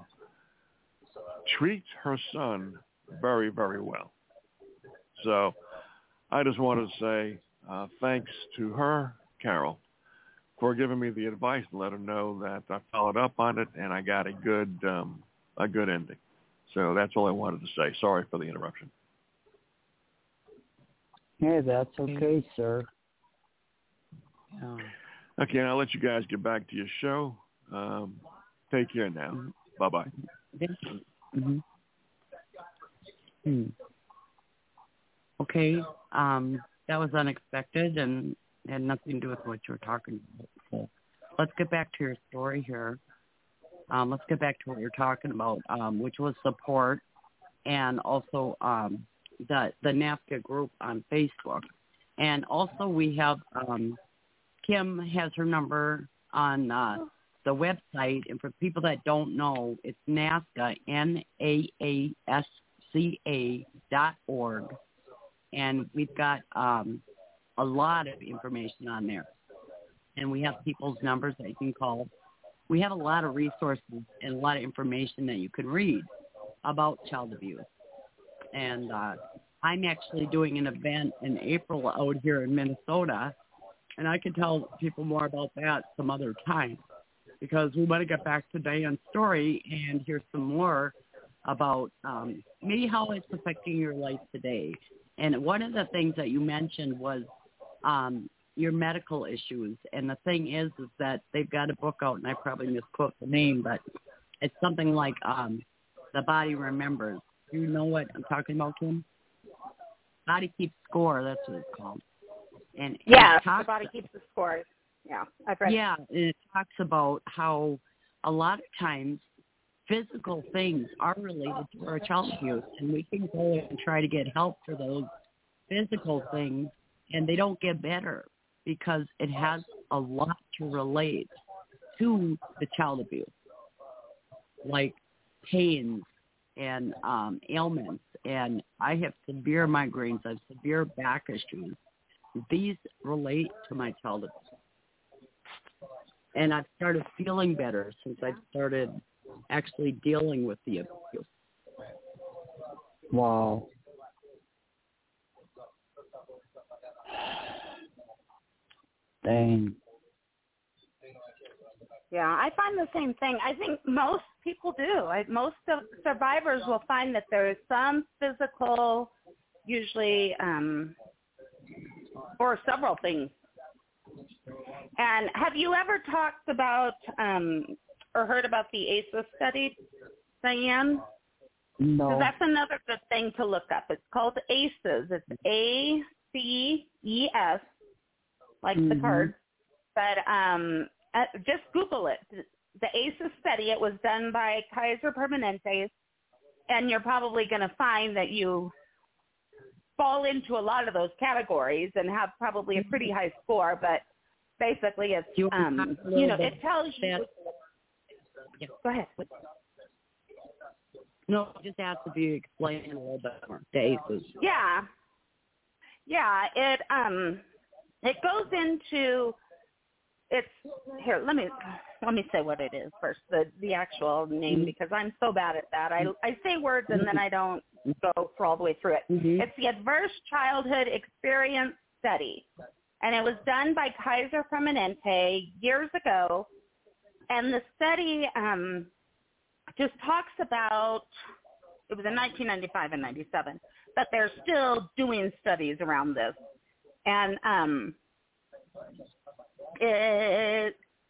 treats her son very, very well. So I just wanted to say thanks to her, Carol, for giving me the advice and let them know that I followed up on it and I got a good ending. So that's all I wanted to say. Sorry for the interruption. Hey, that's okay, sir. Okay, I'll let you guys get back to your show. Take care now. Mm-hmm. Bye-bye. Mm-hmm. Okay, that was unexpected and had nothing to do with what you were talking about. So let's get back to your story here. Let's get back to what you're talking about, which was support, and also the NAASCA group on Facebook. And also we have Kim has her number on the website. And for people that don't know, it's NAASCA, NAASCA.org. And we've got a lot of information on there. And we have people's numbers that you can call. We have a lot of resources and a lot of information that you can read about child abuse. And I'm actually doing an event in April out here in Minnesota, and I can tell people more about that some other time, because we want to get back to Diane's story and hear some more about maybe how it's affecting your life today. And one of the things that you mentioned was your medical issues. And the thing is that they've got a book out, and I probably misquote the name, but it's something like The Body Remembers. Do you know what I'm talking about, Kim? Body Keeps Score, that's what it's called. And yeah, The Body Keeps the Score. Yeah, I've read it. Yeah, and it talks about how a lot of times physical things are related to our child abuse, and we can go and try to get help for those physical things, and they don't get better because it has a lot to relate to the child abuse, like pains and ailments. And I have severe migraines. I have severe back issues. These relate to my child abuse. And I've started feeling better since I started actually dealing with the abuse. Wow. Dang. Yeah, I find the same thing. I think most people do. Most survivors will find that there is some physical, usually, or several things. And have you ever talked about or heard about the ASA study, Diane? No. That's another good thing to look up. It's called ACEs. It's ACES, like the card. But just Google it. The ACEs study, it was done by Kaiser Permanente, And you're probably going to find that you fall into a lot of those categories and have probably a pretty high score, but basically it's, you know, it tells you. Yeah. Go ahead. No, it just has to be explained a little bit more. Yeah. Yeah, it goes into, it's, here, let me say what it is first, the actual name, because I'm so bad at that. I say words and then I don't go for all the way through it. Mm-hmm. It's the Adverse Childhood Experience Study, and it was done by Kaiser Permanente years ago, and the study just talks about, it was in 1995 and 97, but they're still doing studies around this. And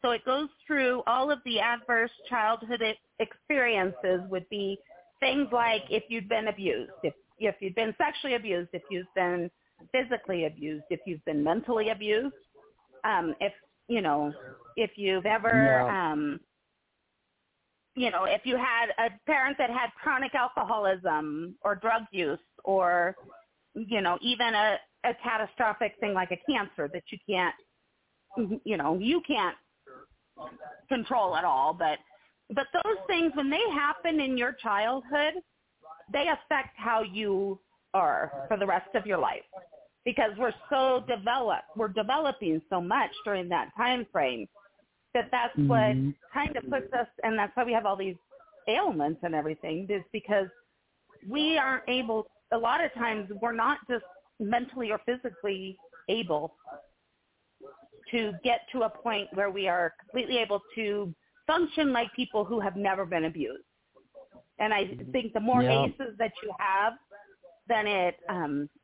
so it goes through all of the adverse childhood experiences. Would be things like if you've been abused, if you've been sexually abused, if you've been physically abused, if you've been mentally abused, if you've ever, if you had a parent that had chronic alcoholism or drug use or, even a catastrophic thing like a cancer that you can't control at all. But those things, when they happen in your childhood, they affect how you are for the rest of your life, because we're so developed. We're developing so much during that time frame that's what kind of puts us, and that's why we have all these ailments and everything, is because we aren't able, a lot of times we're not just mentally or physically able to get to a point where we are completely able to function like people who have never been abused. And I think the more ACEs that you have, then it,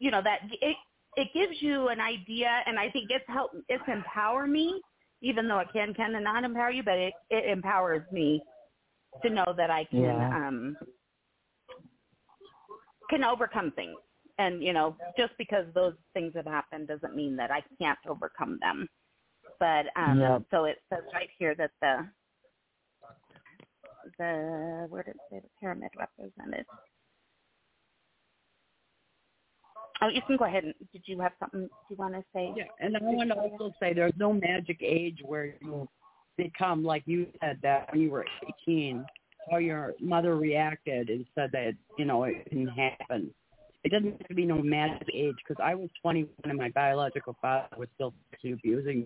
it gives you an idea. And I think it's empowered me, even though it can and not empower you, but it empowers me to know that I can overcome things. And, just because those things have happened doesn't mean that I can't overcome them. But so it says right here that the where did it say the pyramid represented? Oh, you can go ahead. Did you have something you want to say? Yeah, and I want to also say there's no magic age where you become, like you said, that when you were 18, how your mother reacted and said that, it didn't happen. It doesn't have to be no magic age, because I was 21 and my biological father was still abusing me.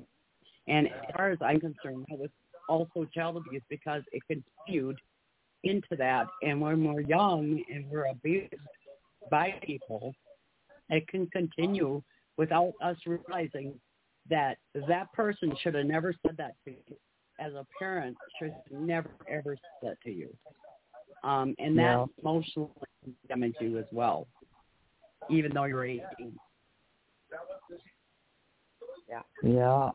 And as far as I'm concerned, I was also child abuse because it continued into that. And when we're young and we're abused by people, it can continue without us realizing that that person should have never said that to you. As a parent, should never, ever say that to you. And that emotionally damaged you as well, even though you're 18. Yeah.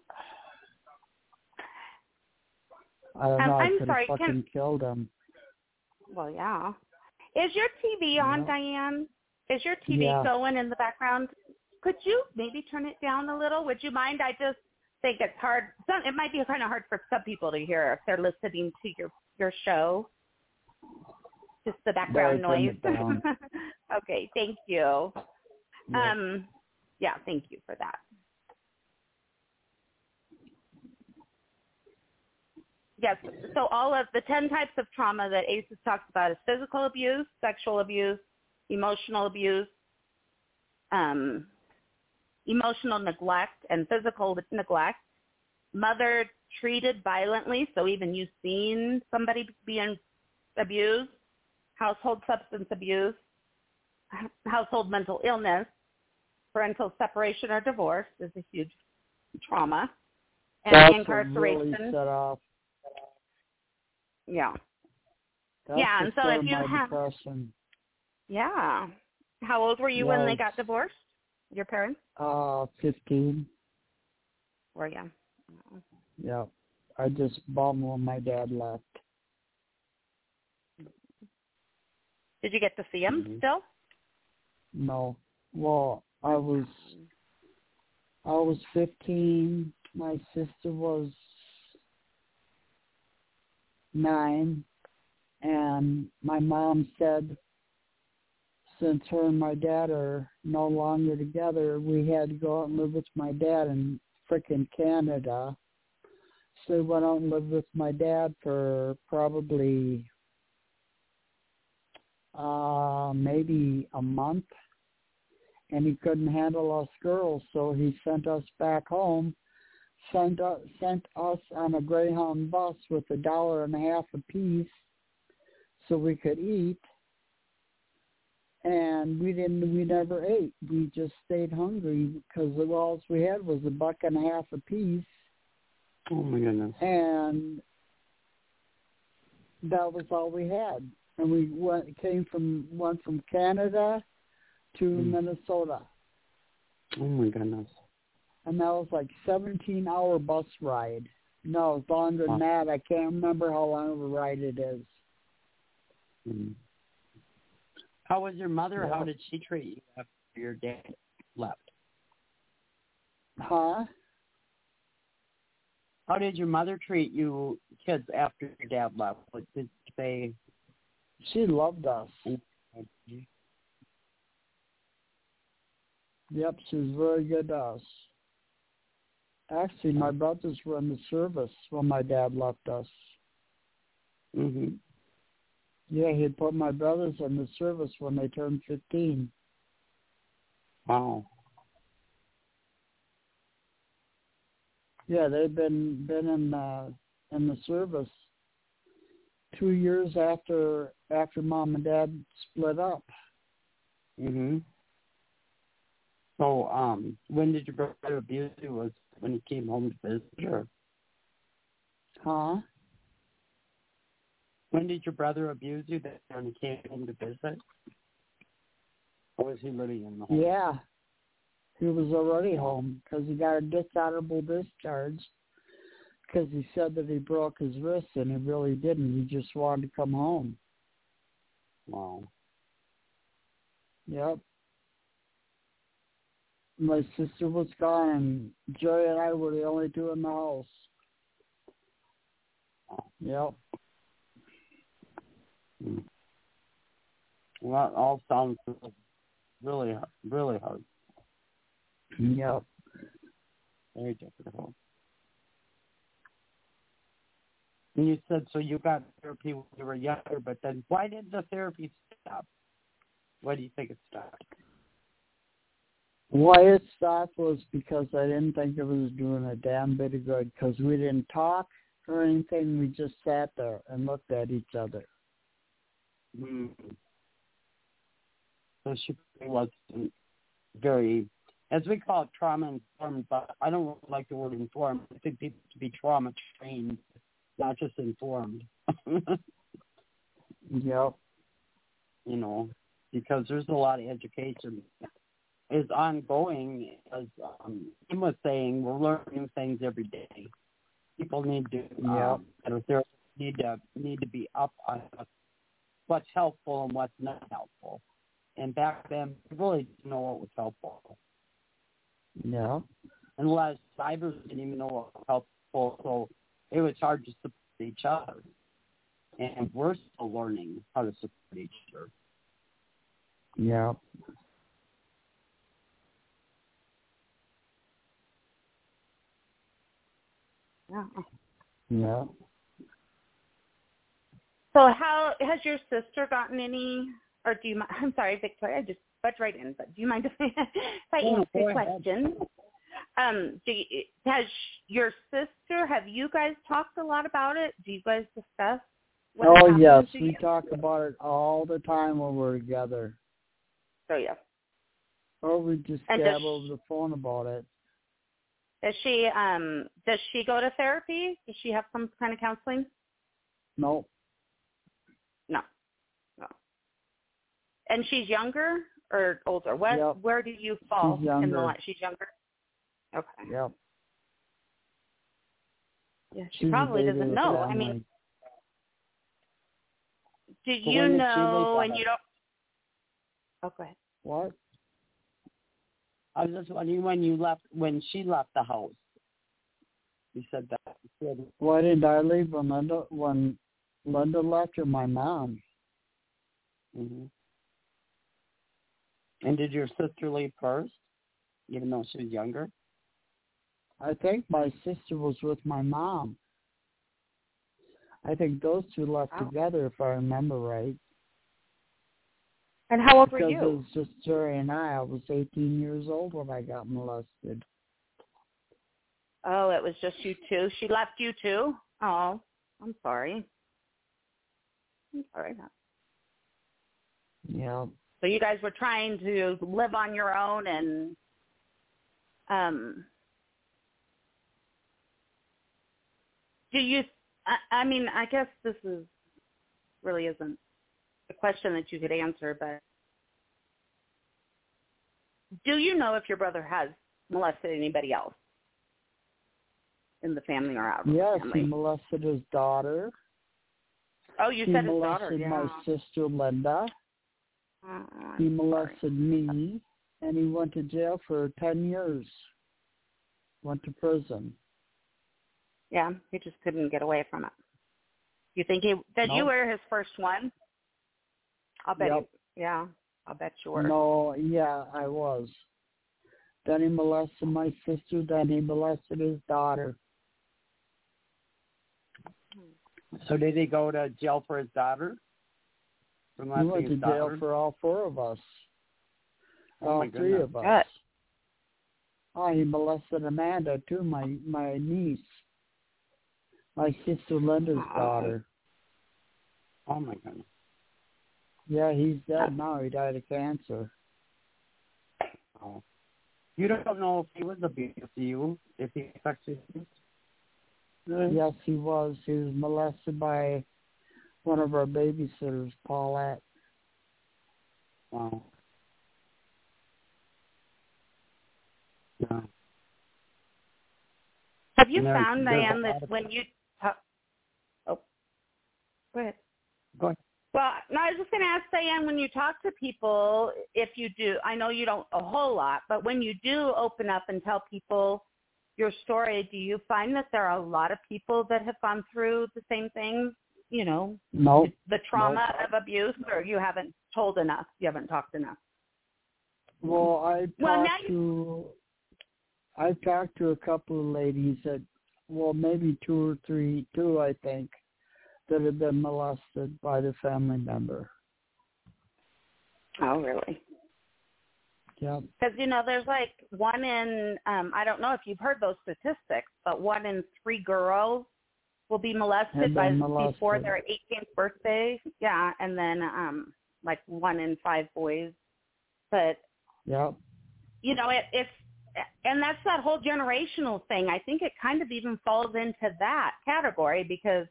I don't know. I could have fucking killed him. Well, yeah. Is your TV on, Diane? Is your TV going in the background? Could you maybe turn it down a little? Would you mind? I just think it's hard. It might be kind of hard for some people to hear if they're listening to your show. Just the background noise. Okay, thank you. Yeah. Thank you for that. Yes, so all of the 10 types of trauma that ACEs talks about is physical abuse, sexual abuse, emotional abuse, emotional neglect, and physical neglect. Mother treated violently, so even you've seen somebody being abuse, household substance abuse, household mental illness, parental separation or divorce is a huge trauma, and that's incarceration. Really set off. Yeah. That's and so if you have depression. Yeah. How old were you when they got divorced? Your parents? 15. Were you? Yeah. I just bombed when my dad left. Did you get to see him still? No. Well, I was 15. My sister was 9, and my mom said since her and my dad are no longer together, we had to go out and live with my dad in frickin' Canada. So we went out and lived with my dad for probably maybe a month. And he couldn't handle us girls, so he sent us back home, sent us on a Greyhound bus with $1.50 apiece so we could eat. And we never ate. We just stayed hungry because all we had was $1.50 apiece. Oh, my goodness. And that was all we had. And we went from Canada to Minnesota. Oh, my goodness. And that was like 17-hour bus ride. No, it's longer than that. I can't remember how long of a ride it is. Mm. How was your mother? Yeah. How did she treat you after your dad left? Huh? How did your mother treat you kids after your dad left? What did they? She loved us. Yep, she was very good to us. Actually, my brothers were in the service when my dad left us. Mm-hmm. Yeah, he had put my brothers in the service when they turned 15. Wow. Yeah, they've been in the service 2 years after Mom and Dad split up. Mm-hmm. So, when did your brother abuse you? Was when he came home to visit her? Huh? When did your brother abuse you? That when he came home to visit? Or was he living in the home? Yeah. He was already home because he got a dishonorable discharge because he said that he broke his wrist, and he really didn't. He just wanted to come home. Wow. Yep. My sister was gone, and Jerry and I were the only two in the house. Yep. Well, that all sounds really, really hard. Yep. Very difficult. And you said, so you got therapy when you were younger, but then why did the therapy stop? Why do you think it stopped? Why it stopped was because I didn't think it was doing a damn bit of good because we didn't talk or anything. We just sat there and looked at each other. Mm. So she wasn't very, as we call it, trauma-informed, but I don't like the word informed. I think people should be trauma-trained, not just informed. Yep. You know, because there's a lot of education is ongoing, as Tim was saying. We're learning new things every day. People need to, need to be up on what's helpful and what's not helpful. And back then, we really didn't know what was helpful. Yeah. And a lot of survivors didn't even know what was helpful, so it was hard to support each other. And we're still learning how to support each other. Yeah. Yeah. Yeah. So how has your sister gotten any, or do you mind, I'm sorry, Victoria, I just butted right in, but do you mind if I ask a question? Have you guys talked a lot about it? Do you guys discuss what happens? Oh, yes, we talk about it all the time when we're together. So, yeah. Or we just gab over the phone about it. Does she go to therapy? Does she have some kind of counseling? No. No. And she's younger or older? Where do you fall in the line? She's younger? Okay. Yep. Yeah, she probably doesn't know. I mean, do you know and you don't? Oh, go ahead. What? I was just wondering when she left the house. You said that. Why didn't I leave when Linda left, or my mom? Mm-hmm. And did your sister leave first, even though she was younger? I think my sister was with my mom. I think those two left together, if I remember right. And how old were you? Because it was just Jerry and I. I was 18 years old when I got molested. Oh, it was just you two? She left you two? Oh, I'm sorry. I'm sorry. Yeah. So you guys were trying to live on your own and... do you... I mean, I guess this is really isn't a question that you could answer, but do you know if your brother has molested anybody else in the family or out of the family? Yes, he molested his daughter. Oh, you said his daughter. He molested my sister, Linda. He molested me, and he went to jail for 10 years, went to prison. Yeah, he just couldn't get away from it. You think he that you were his first one? I'll bet. Yep. I'll bet you were. No, yeah, I was. Then he molested my sister. Then he molested his daughter. So did he go to jail for his daughter? He went to jail for all four of us. All three of us. Oh, he molested Amanda too, my niece. My sister Linda's daughter. Oh, my goodness. Yeah, he's dead now. He died of cancer. Oh. You don't know if he was abused to you, if he affected you? Yes, he was. He was molested by one of our babysitters, Paulette. Wow. Yeah. Have you found, Diane, that when you... Go ahead. Go ahead. Well, no, I was just going to ask, Diane, when you talk to people, if you do, I know you don't a whole lot, but when you do open up and tell people your story, do you find that there are a lot of people that have gone through the same things, you know, the trauma of abuse, or you haven't told enough, you haven't talked enough? Well, I've talked to a couple of ladies that, well, maybe two, I think, that have been molested by the family member. Oh, really? Yeah. Because, you know, there's like one in, I don't know if you've heard those statistics, but 1 in 3 girls will be molested before their 18th birthday. Yeah, and then like 1 in 5 boys. But, you know, it's, and that's that whole generational thing. I think it kind of even falls into that category because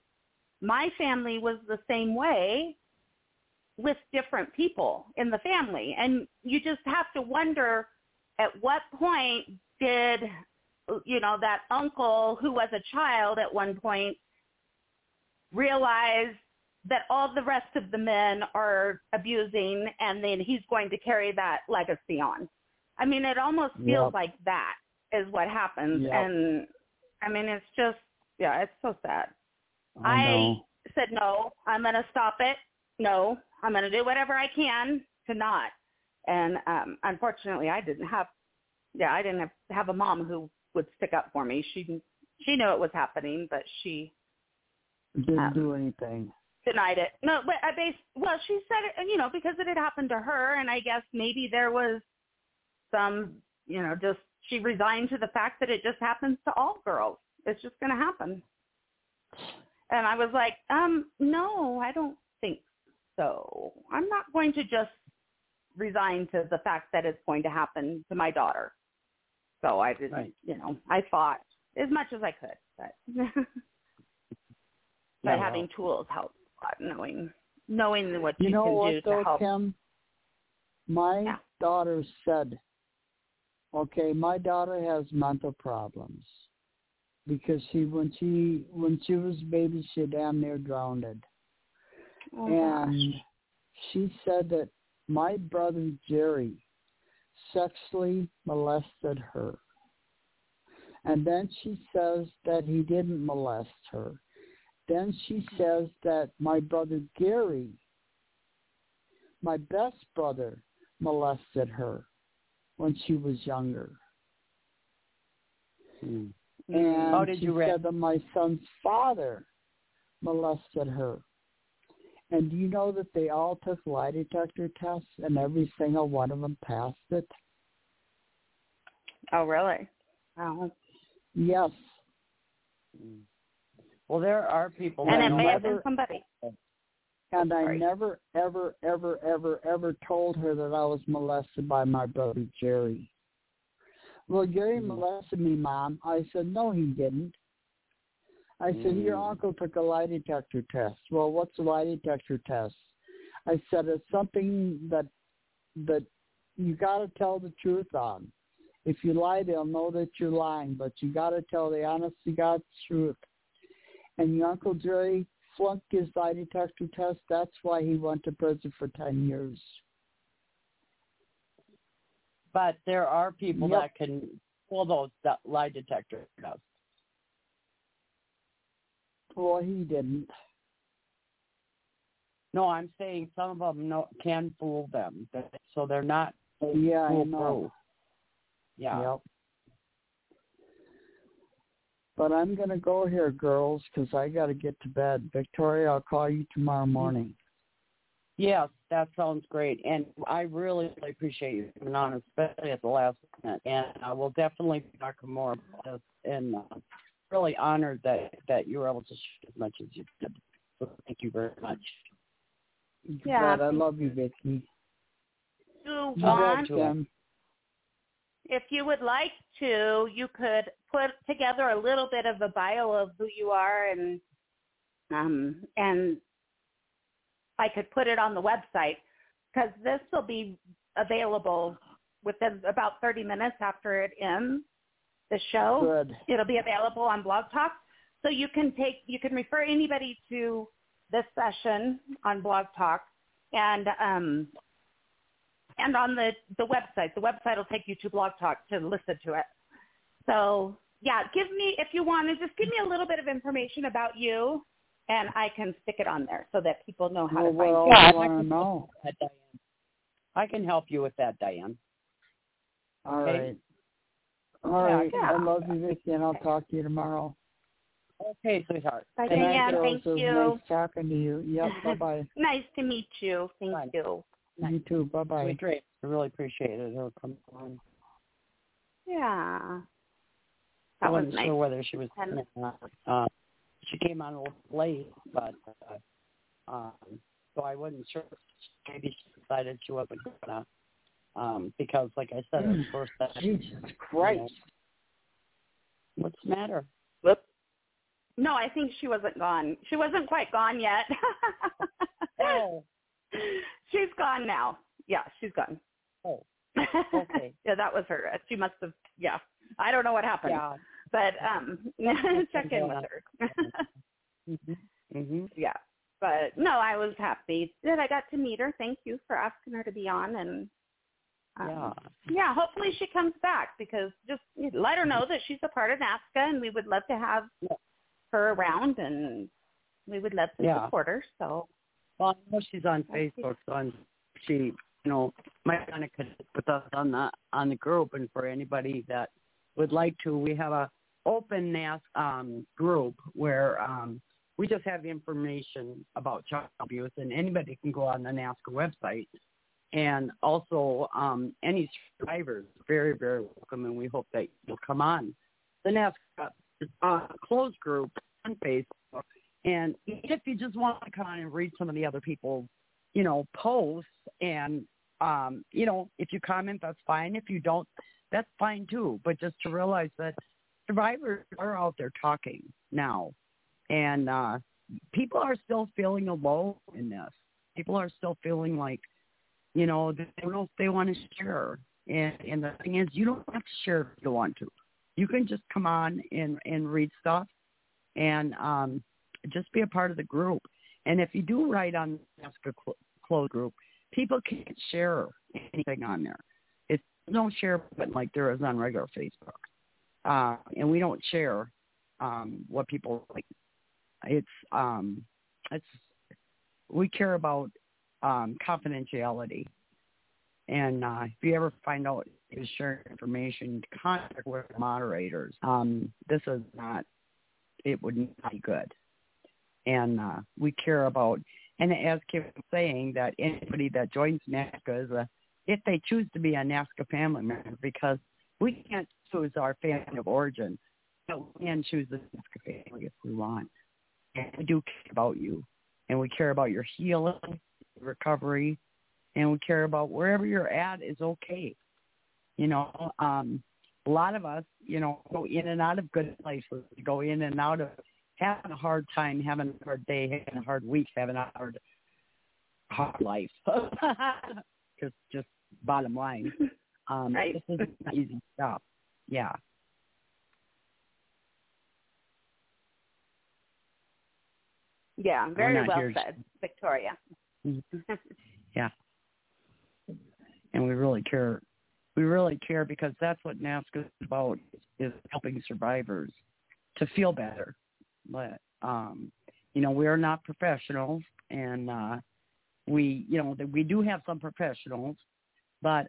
my family was the same way with different people in the family. And you just have to wonder at what point did, you know, that uncle who was a child at one point realize that all the rest of the men are abusing and then he's going to carry that legacy on. I mean, it almost feels like that is what happens. And, I mean, it's just, it's so sad. I said, no, I'm going to stop it. No, I'm going to do whatever I can to not. And unfortunately, I didn't have a mom who would stick up for me. She knew it was happening, but she didn't do anything. Denied it. No, but she said it, you know, because it had happened to her, and I guess maybe there was some, you know, just she resigned to the fact that it just happens to all girls. It's just going to happen. And I was like, no, I don't think so. I'm not going to just resign to the fact that it's going to happen to my daughter. So I didn't, you know, I fought as much as I could, but having tools helps a lot, knowing what you know can what do though, to help. Kim? My daughter said, okay, my daughter has mental problems because when she was a baby, she damn near drowned. And she said that my brother Jerry sexually molested her. And then she says that he didn't molest her. Then she says that my brother Gary, my best brother, molested her when she was younger. Hmm. And oh, she said that my son's father molested her. And do you know that they all took lie detector tests and every single one of them passed it? Oh, really? Yes. Well, there are people. And it may have been somebody. And I never, ever told her that I was molested by my brother, Jerry. Well, Jerry molested me, Mom. I said, no, he didn't. I said, your uncle took a lie detector test. Well, what's a lie detector test? I said, it's something that you got to tell the truth on. If you lie, they'll know that you're lying, but you got to tell the honest-to-God truth. And your Uncle Jerry flunked his lie detector test. That's why he went to prison for 10 years. But there are people that can pull those lie detector tests. Well, he didn't. No, I'm saying some of them can fool them, so they're not foolproof. Yeah, I know. Yeah. Yep. But I'm going to go here, girls, because I got to get to bed. Victoria, I'll call you tomorrow morning. Yes, that sounds great. And I really, really appreciate you coming on, especially at the last minute. And I will definitely talk more about this. And really honored that you were able to share as much as you did. So thank you very much. Yeah. I love you, Vicki. So, Vaughn, if you would like to, you could put together a little bit of a bio of who you are, and I could put it on the website, because this will be available within about 30 minutes after it ends, the show. Good. It'll be available on Blog Talk. So you can refer anybody to this session on Blog Talk, and on the website. The website will take you to Blog Talk to listen to it. So, yeah, if you want, just give me a little bit of information about you, and I can stick it on there so that people know how to find you. I can help you with that, Diane. All right. Yeah. I love you, Vicki, and I'll talk to you tomorrow. Okay, sweetheart. Bye, Diane. Thank you. Nice talking to you. Yep, bye-bye. Nice to meet you. Thank you. You too. Bye-bye. Sweet dreams. I really appreciate it. It'll come on. Yeah. I wasn't sure whether she was or not. She came on a little late, but so I wasn't sure. Maybe she decided she wasn't going to, because, like I said, at first that, Jesus Christ. You know, what's the matter? Whoop. No, I think she wasn't gone. She wasn't quite gone yet. Oh. She's gone now. Yeah, she's gone. Oh, okay. Yeah, that was her. She must have, yeah. I don't know what happened. Yeah. But check in with her. Mm-hmm. Yeah. But, no, I was happy that I got to meet her. Thank you for asking her to be on. And yeah, hopefully she comes back, because just let her know that she's a part of NAASCA, and we would love to have her around, and we would love to support her. So. Well, I know she's on Facebook, so she might want to connect with us on the group. And for anybody that would like to, we have an open group where we just have information about child abuse, and anybody can go on the NAASCA website. And also, any survivors are very, very welcome, and we hope that you'll come on. The NAASCA closed group on Facebook. And if you just want to come on and read some of the other people's, posts, and, if you comment, that's fine. If you don't, that's fine too. But just to realize that survivors are out there talking now. And people are still feeling alone in this. People are still feeling like, they don't know if they want to share. And the thing is, you don't have to share if you don't want to. You can just come on and read stuff. And, just be a part of the group. And if you do write on the NAASCA closed group, people can't share anything on there. It's no share button like there is on regular Facebook. And we don't share what people like. We care about confidentiality. And if you ever find out you share information, contact with the moderators. This is not, it would not be good. And we care about, and as Kim was saying, that anybody that joins NAASCA is a, if they choose to be a NAASCA family member, because we can't choose our family of origin, but we can choose the NAASCA family if we want. And we do care about you, and we care about your healing, recovery, and we care about wherever you're at is okay. You know, a lot of us, you know, go in and out of good places, go in and out of having a hard time, having a hard day, having a hard week, having a hard life. just bottom line. Right. This is not easy stuff. Yeah. Yeah, very well said, Victoria. Yeah. And we really care. We really care because that's what NAASCA is about, is helping survivors to feel better. But, you know, we're not professionals, and we, you know, we do have some professionals, but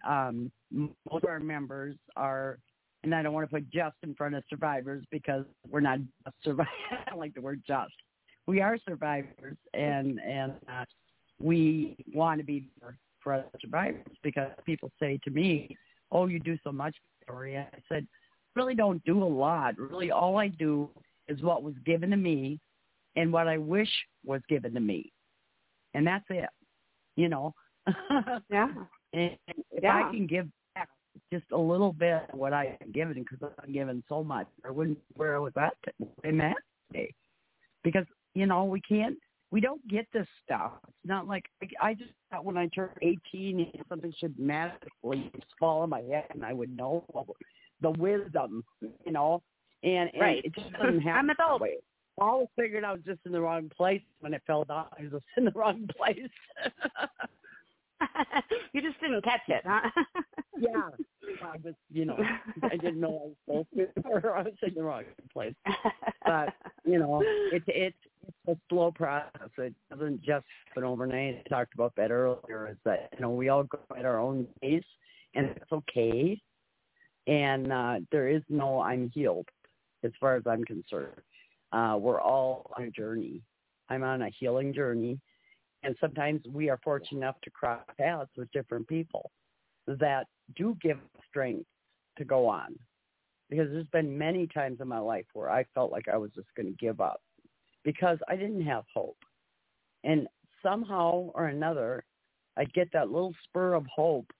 most of our members are, and I don't want to put just in front of survivors because we're not just survivors. I don't like the word just. We are survivors, and we want to be there for other survivors, because people say to me, oh, you do so much, Victoria. I said, really don't do a lot. Really, all I do is what was given to me and what I wish was given to me. And that's it, you know. Yeah. And if I can give back just a little bit of what I've been given, because I've been given so much, I wouldn't where I was at in that day. Because, you know, we can't, we don't get this stuff. It's not like, I just thought when I turned 18, something should magically fall on my head and I would know the wisdom, you know. And right. It just doesn't happen. I'm adult. I always figured I was just in the wrong place. When it fell down, I was just in the wrong place. You just didn't catch it, huh? Yeah. I was, you know, I didn't know I was supposed to, or I was in the wrong place. But, you know, it's a slow process. It doesn't just happen overnight. I talked about that earlier, is that, you know, we all go at our own pace, and it's okay. And there is no I'm healed as far as I'm concerned. We're all on a journey. I'm on a healing journey. And sometimes we are fortunate enough to cross paths with different people that do give strength to go on. Because there's been many times in my life where I felt like I was just going to give up because I didn't have hope. And somehow or another, I get that little spur of hope.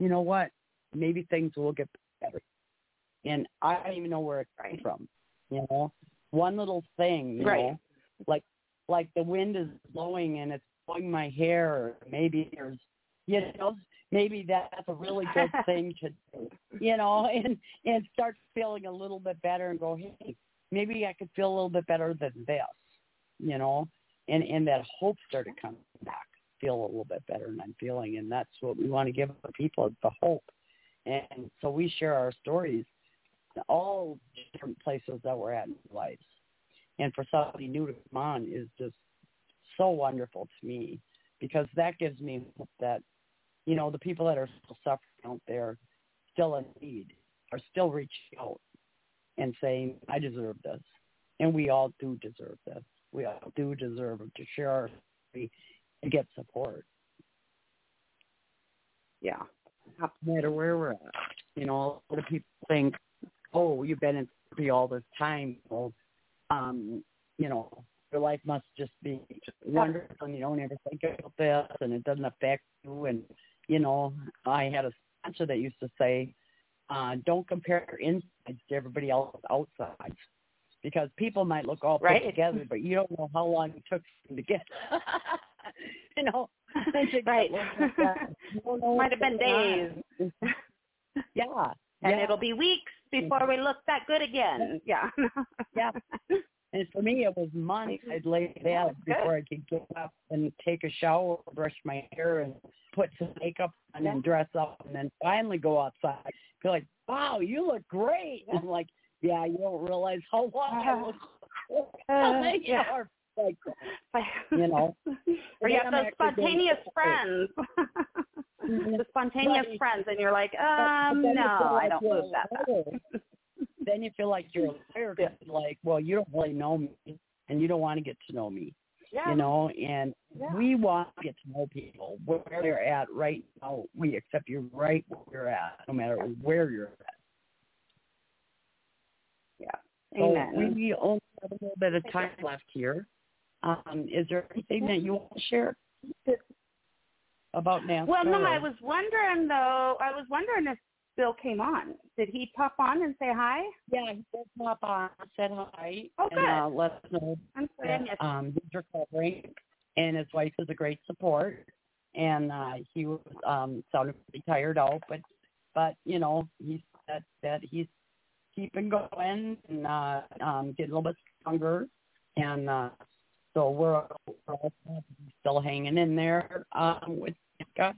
You know what? Maybe things will get better. And I don't even know where it came from, you know? One little thing, you know? Like the wind is blowing and it's blowing my hair, or maybe there's, you know, maybe that's a really good thing to do, you know, and start feeling a little bit better and go, hey, maybe I could feel a little bit better than this, you know, and that hope started coming back, feel a little bit better than I'm feeling, and that's what we want to give the people, the hope. And so we share our stories in all different places that we're at in our lives. And for somebody new to come on is just so wonderful to me, because that gives me hope that, you know, the people that are still suffering out there, still in need, are still reaching out and saying, I deserve this. And we all do deserve this. We all do deserve to share our story and get support. Yeah. No matter where we're at. You know, a lot of people think, oh, you've been in therapy all this time. Well, you know, your life must just be wonderful and you don't ever think about this and it doesn't affect you. And, you know, I had a sponsor that used to say, don't compare your insides to everybody else's outsides, because people might look all put together, but you don't know how long it took them to get you know, right. Might have been days. Yeah. And it'll be weeks before we look that good again. Yeah. Yeah. And for me, it was months. I'd lay down before I could get up and take a shower, brush my hair, and put some makeup on and dress up, and then finally go outside. Be like, wow, you look great. And I'm like, yeah, you don't realize how long I look. You know, or you have those spontaneous friends. the spontaneous friends, and you're like, no, I don't love that. Then you feel like you're a liar, because like, well, you don't really know me, and you don't want to get to know me, you know, and we want to get to know people where they're at right now. We accept you right where you're at, no matter where you're at. Yeah, amen. So we only have a little bit of time left here. Is there anything that you want to share about NAASCA? Well, no, I was wondering, though, if Bill came on. Did he pop on and say hi? Yeah, he did pop on and said hi. Oh, good. And let us know that he's recovering, and his wife is a great support, and he was sounded pretty tired out, but you know, he said that he's keeping going and getting a little bit stronger, and so we're still hanging in there with NAASCA,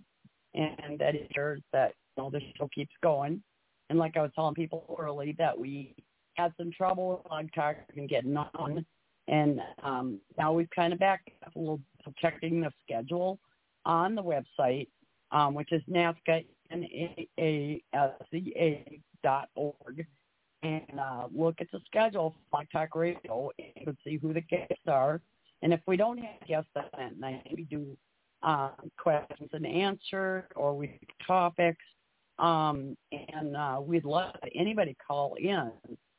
and that ensures that, you know, the show keeps going. And like I was telling people early, that we had some trouble with Blog Talk and getting on, and now we've kind of backed up a little bit, checking the schedule on the website, which is NAASCA.org, and look at the schedule for Blog Talk Radio and see who the guests are. And if we don't have guests that night, we do questions and answers, or we do topics, and we'd love anybody call in,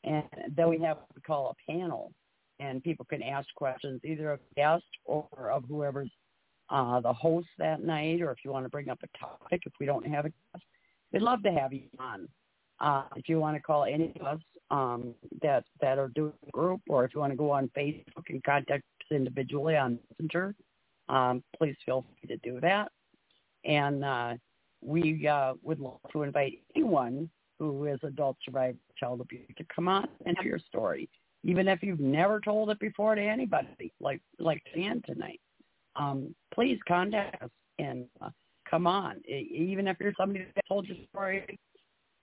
and then we have what we call a panel, and people can ask questions either of guests or of whoever's the host that night, or if you want to bring up a topic if we don't have a guest. We'd love to have you on. If you want to call any of us that are doing the group, or if you want to go on Facebook and contact us individually on Messenger, please feel free to do that. And we would love to invite anyone who is adult survivor of child abuse to come on and hear your story, even if you've never told it before to anybody, like Ann tonight. Please contact us and come on, even if you're somebody that told your story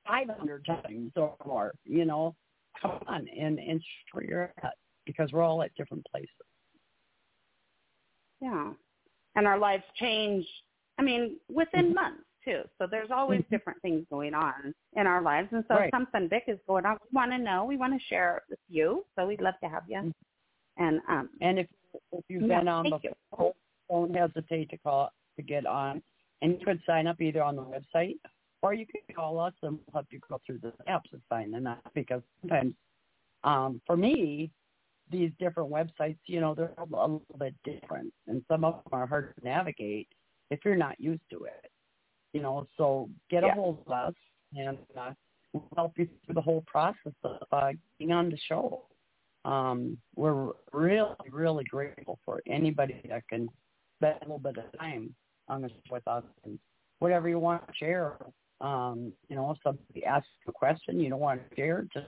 500 times or more, you know, come on and share your head, because we're all at different places. Yeah, and our lives change, I mean, within months, too. So there's always different things going on in our lives. And so if something big is going on, we want to know. We want to share it with you. So we'd love to have you. And if you've been on before, don't hesitate to call to get on. And you could sign up either on the website, or you could call us and we'll help you go through the apps and sign them up. Because sometimes, for me, these different websites, you know, they're a little bit different, and some of them are hard to navigate if you're not used to it, you know. So get a hold of us, and we'll help you through the whole process of getting on the show. We're really, really grateful for anybody that can spend a little bit of time on this with us, and whatever you want to share. You know, if somebody asks a question you don't want to share, just,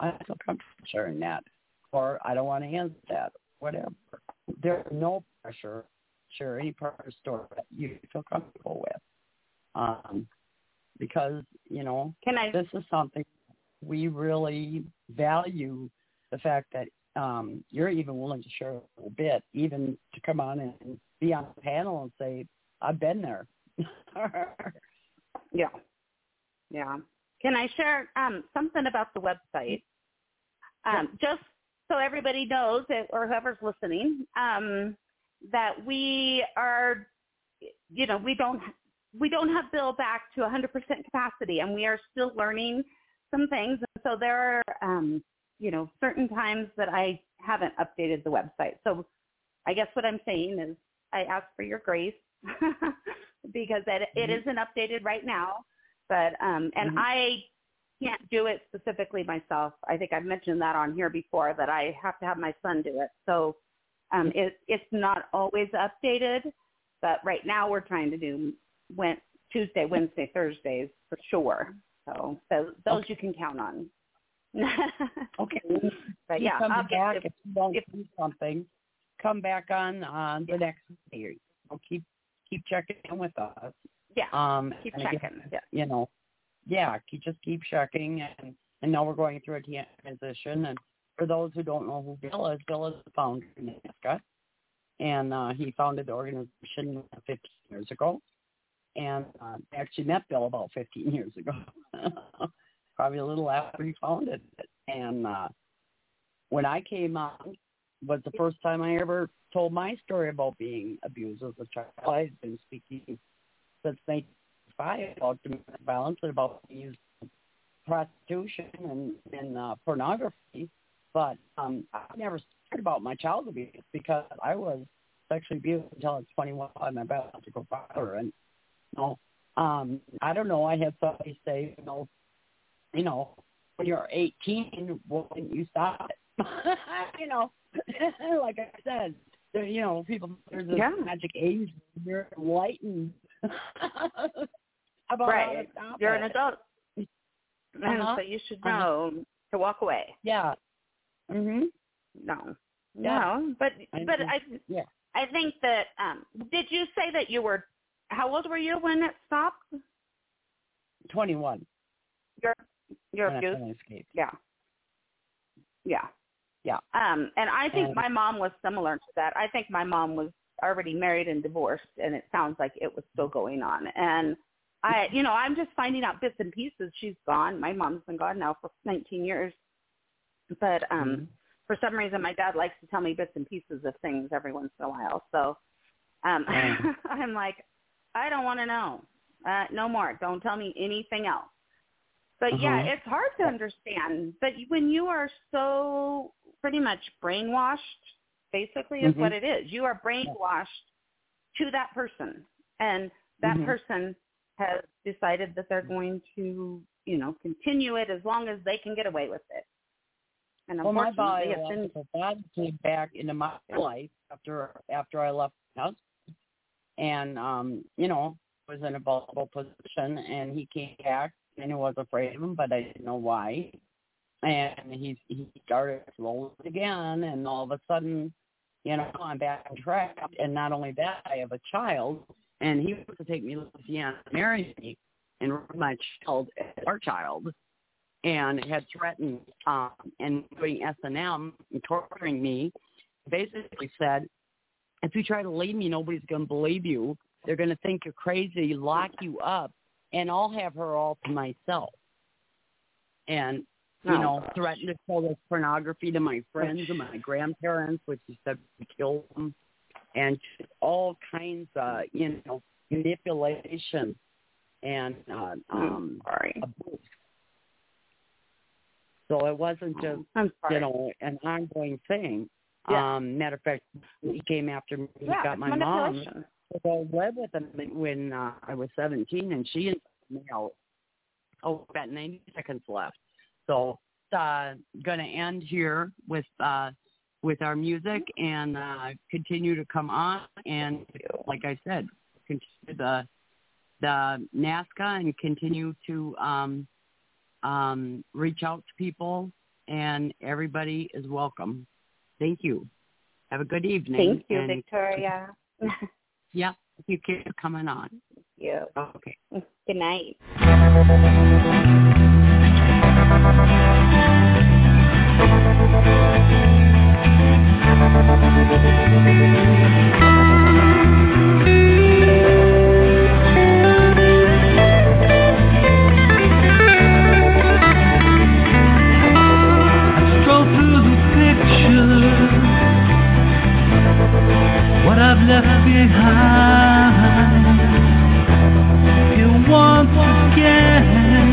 I feel comfortable sharing that, or I don't want to answer that, whatever. There's no pressure to share any part of the story that you feel comfortable with. Because, you know, this is something we really value, the fact that you're even willing to share a little bit, even to come on and be on the panel and say, I've been there. Yeah. Can I share something about the website? Just so everybody knows, or whoever's listening, that we are, you know, we don't have Bill back to 100% capacity, and we are still learning some things. And so there are, you know, certain times that I haven't updated the website. So I guess what I'm saying is I ask for your grace because it isn't updated right now. But and I can't do it specifically myself. I think I've mentioned that on here before, that I have to have my son do it. So it's not always updated, but right now we're trying to do Tuesday, Wednesday, Thursdays for sure. So those you can count on. Okay. But yeah, I'll get it. If you don't do something, come back on the next day. I'll keep checking in with us. Yeah. Keep checking. Again, you know. Yeah, just keep checking, and now we're going through a transition. And for those who don't know who Bill is the founder of NAASCA, and he founded the organization 15 years ago. and actually met Bill about 15 years ago, probably a little after he founded it. And when I came on, was the first time I ever told my story about being abused as a child. I've been speaking since 1995 about domestic violence and about these prostitution and pornography, but I never heard about my child abuse because I was sexually abused until I was 21 by my biological father. And I don't know. I had somebody say, you know, when you're 18, why didn't you stop it? You know, like I said, you know, people, there's this magic age when you're enlightened about right. how to stop you're it. An adult. Uh-huh. So you should know to walk away. Yeah. Mhm. No. Yeah. No. I think that. Did you say that you were? How old were you when it stopped? 21. Your abuse. Yeah. Yeah. Yeah. And I think my mom was similar to that. I think my mom was already married and divorced, and it sounds like it was still going on. And I'm just finding out bits and pieces. She's gone. My mom's been gone now for 19 years. But for some reason, my dad likes to tell me bits and pieces of things every once in a while. So I'm like, I don't want to know. No more. Don't tell me anything else. But, yeah, it's hard to understand. But when you are so pretty much brainwashed, basically is what it is. You are brainwashed to that person. And that person has decided that they're going to, continue it as long as they can get away with it. And unfortunately, my dad came back into my life after I left the house, and was in a vulnerable position, and he came back, and I was afraid of him, but I didn't know why. And he started slowly again, and all of a sudden, I'm back on track. And not only that, I have a child. And he was to take me to Louisiana and marry me and run my child, our child, and had threatened and doing S&M and torturing me. Basically said, if you try to leave me, nobody's going to believe you. They're going to think you're crazy, lock you up, and I'll have her all to myself. And, threatened to sell this pornography to my friends and my grandparents, which he said would kill them. And all kinds of, manipulation and abuse. So it wasn't just, an ongoing thing. Yeah. Matter of fact, he came after me and got my mom. So I lived with him when I was 17, and she invited me out. Oh, about 90 seconds left. So going to end here with our music and continue to come on and, like I said, continue the NAASCA and continue to reach out to people, and everybody is welcome. Thank you. Have a good evening. Thank you, Victoria. Yeah, you keep coming on. Thank you. Okay. Good night. I stroll through the pictures, what I've left behind. Here once again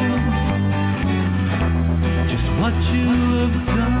what you have done.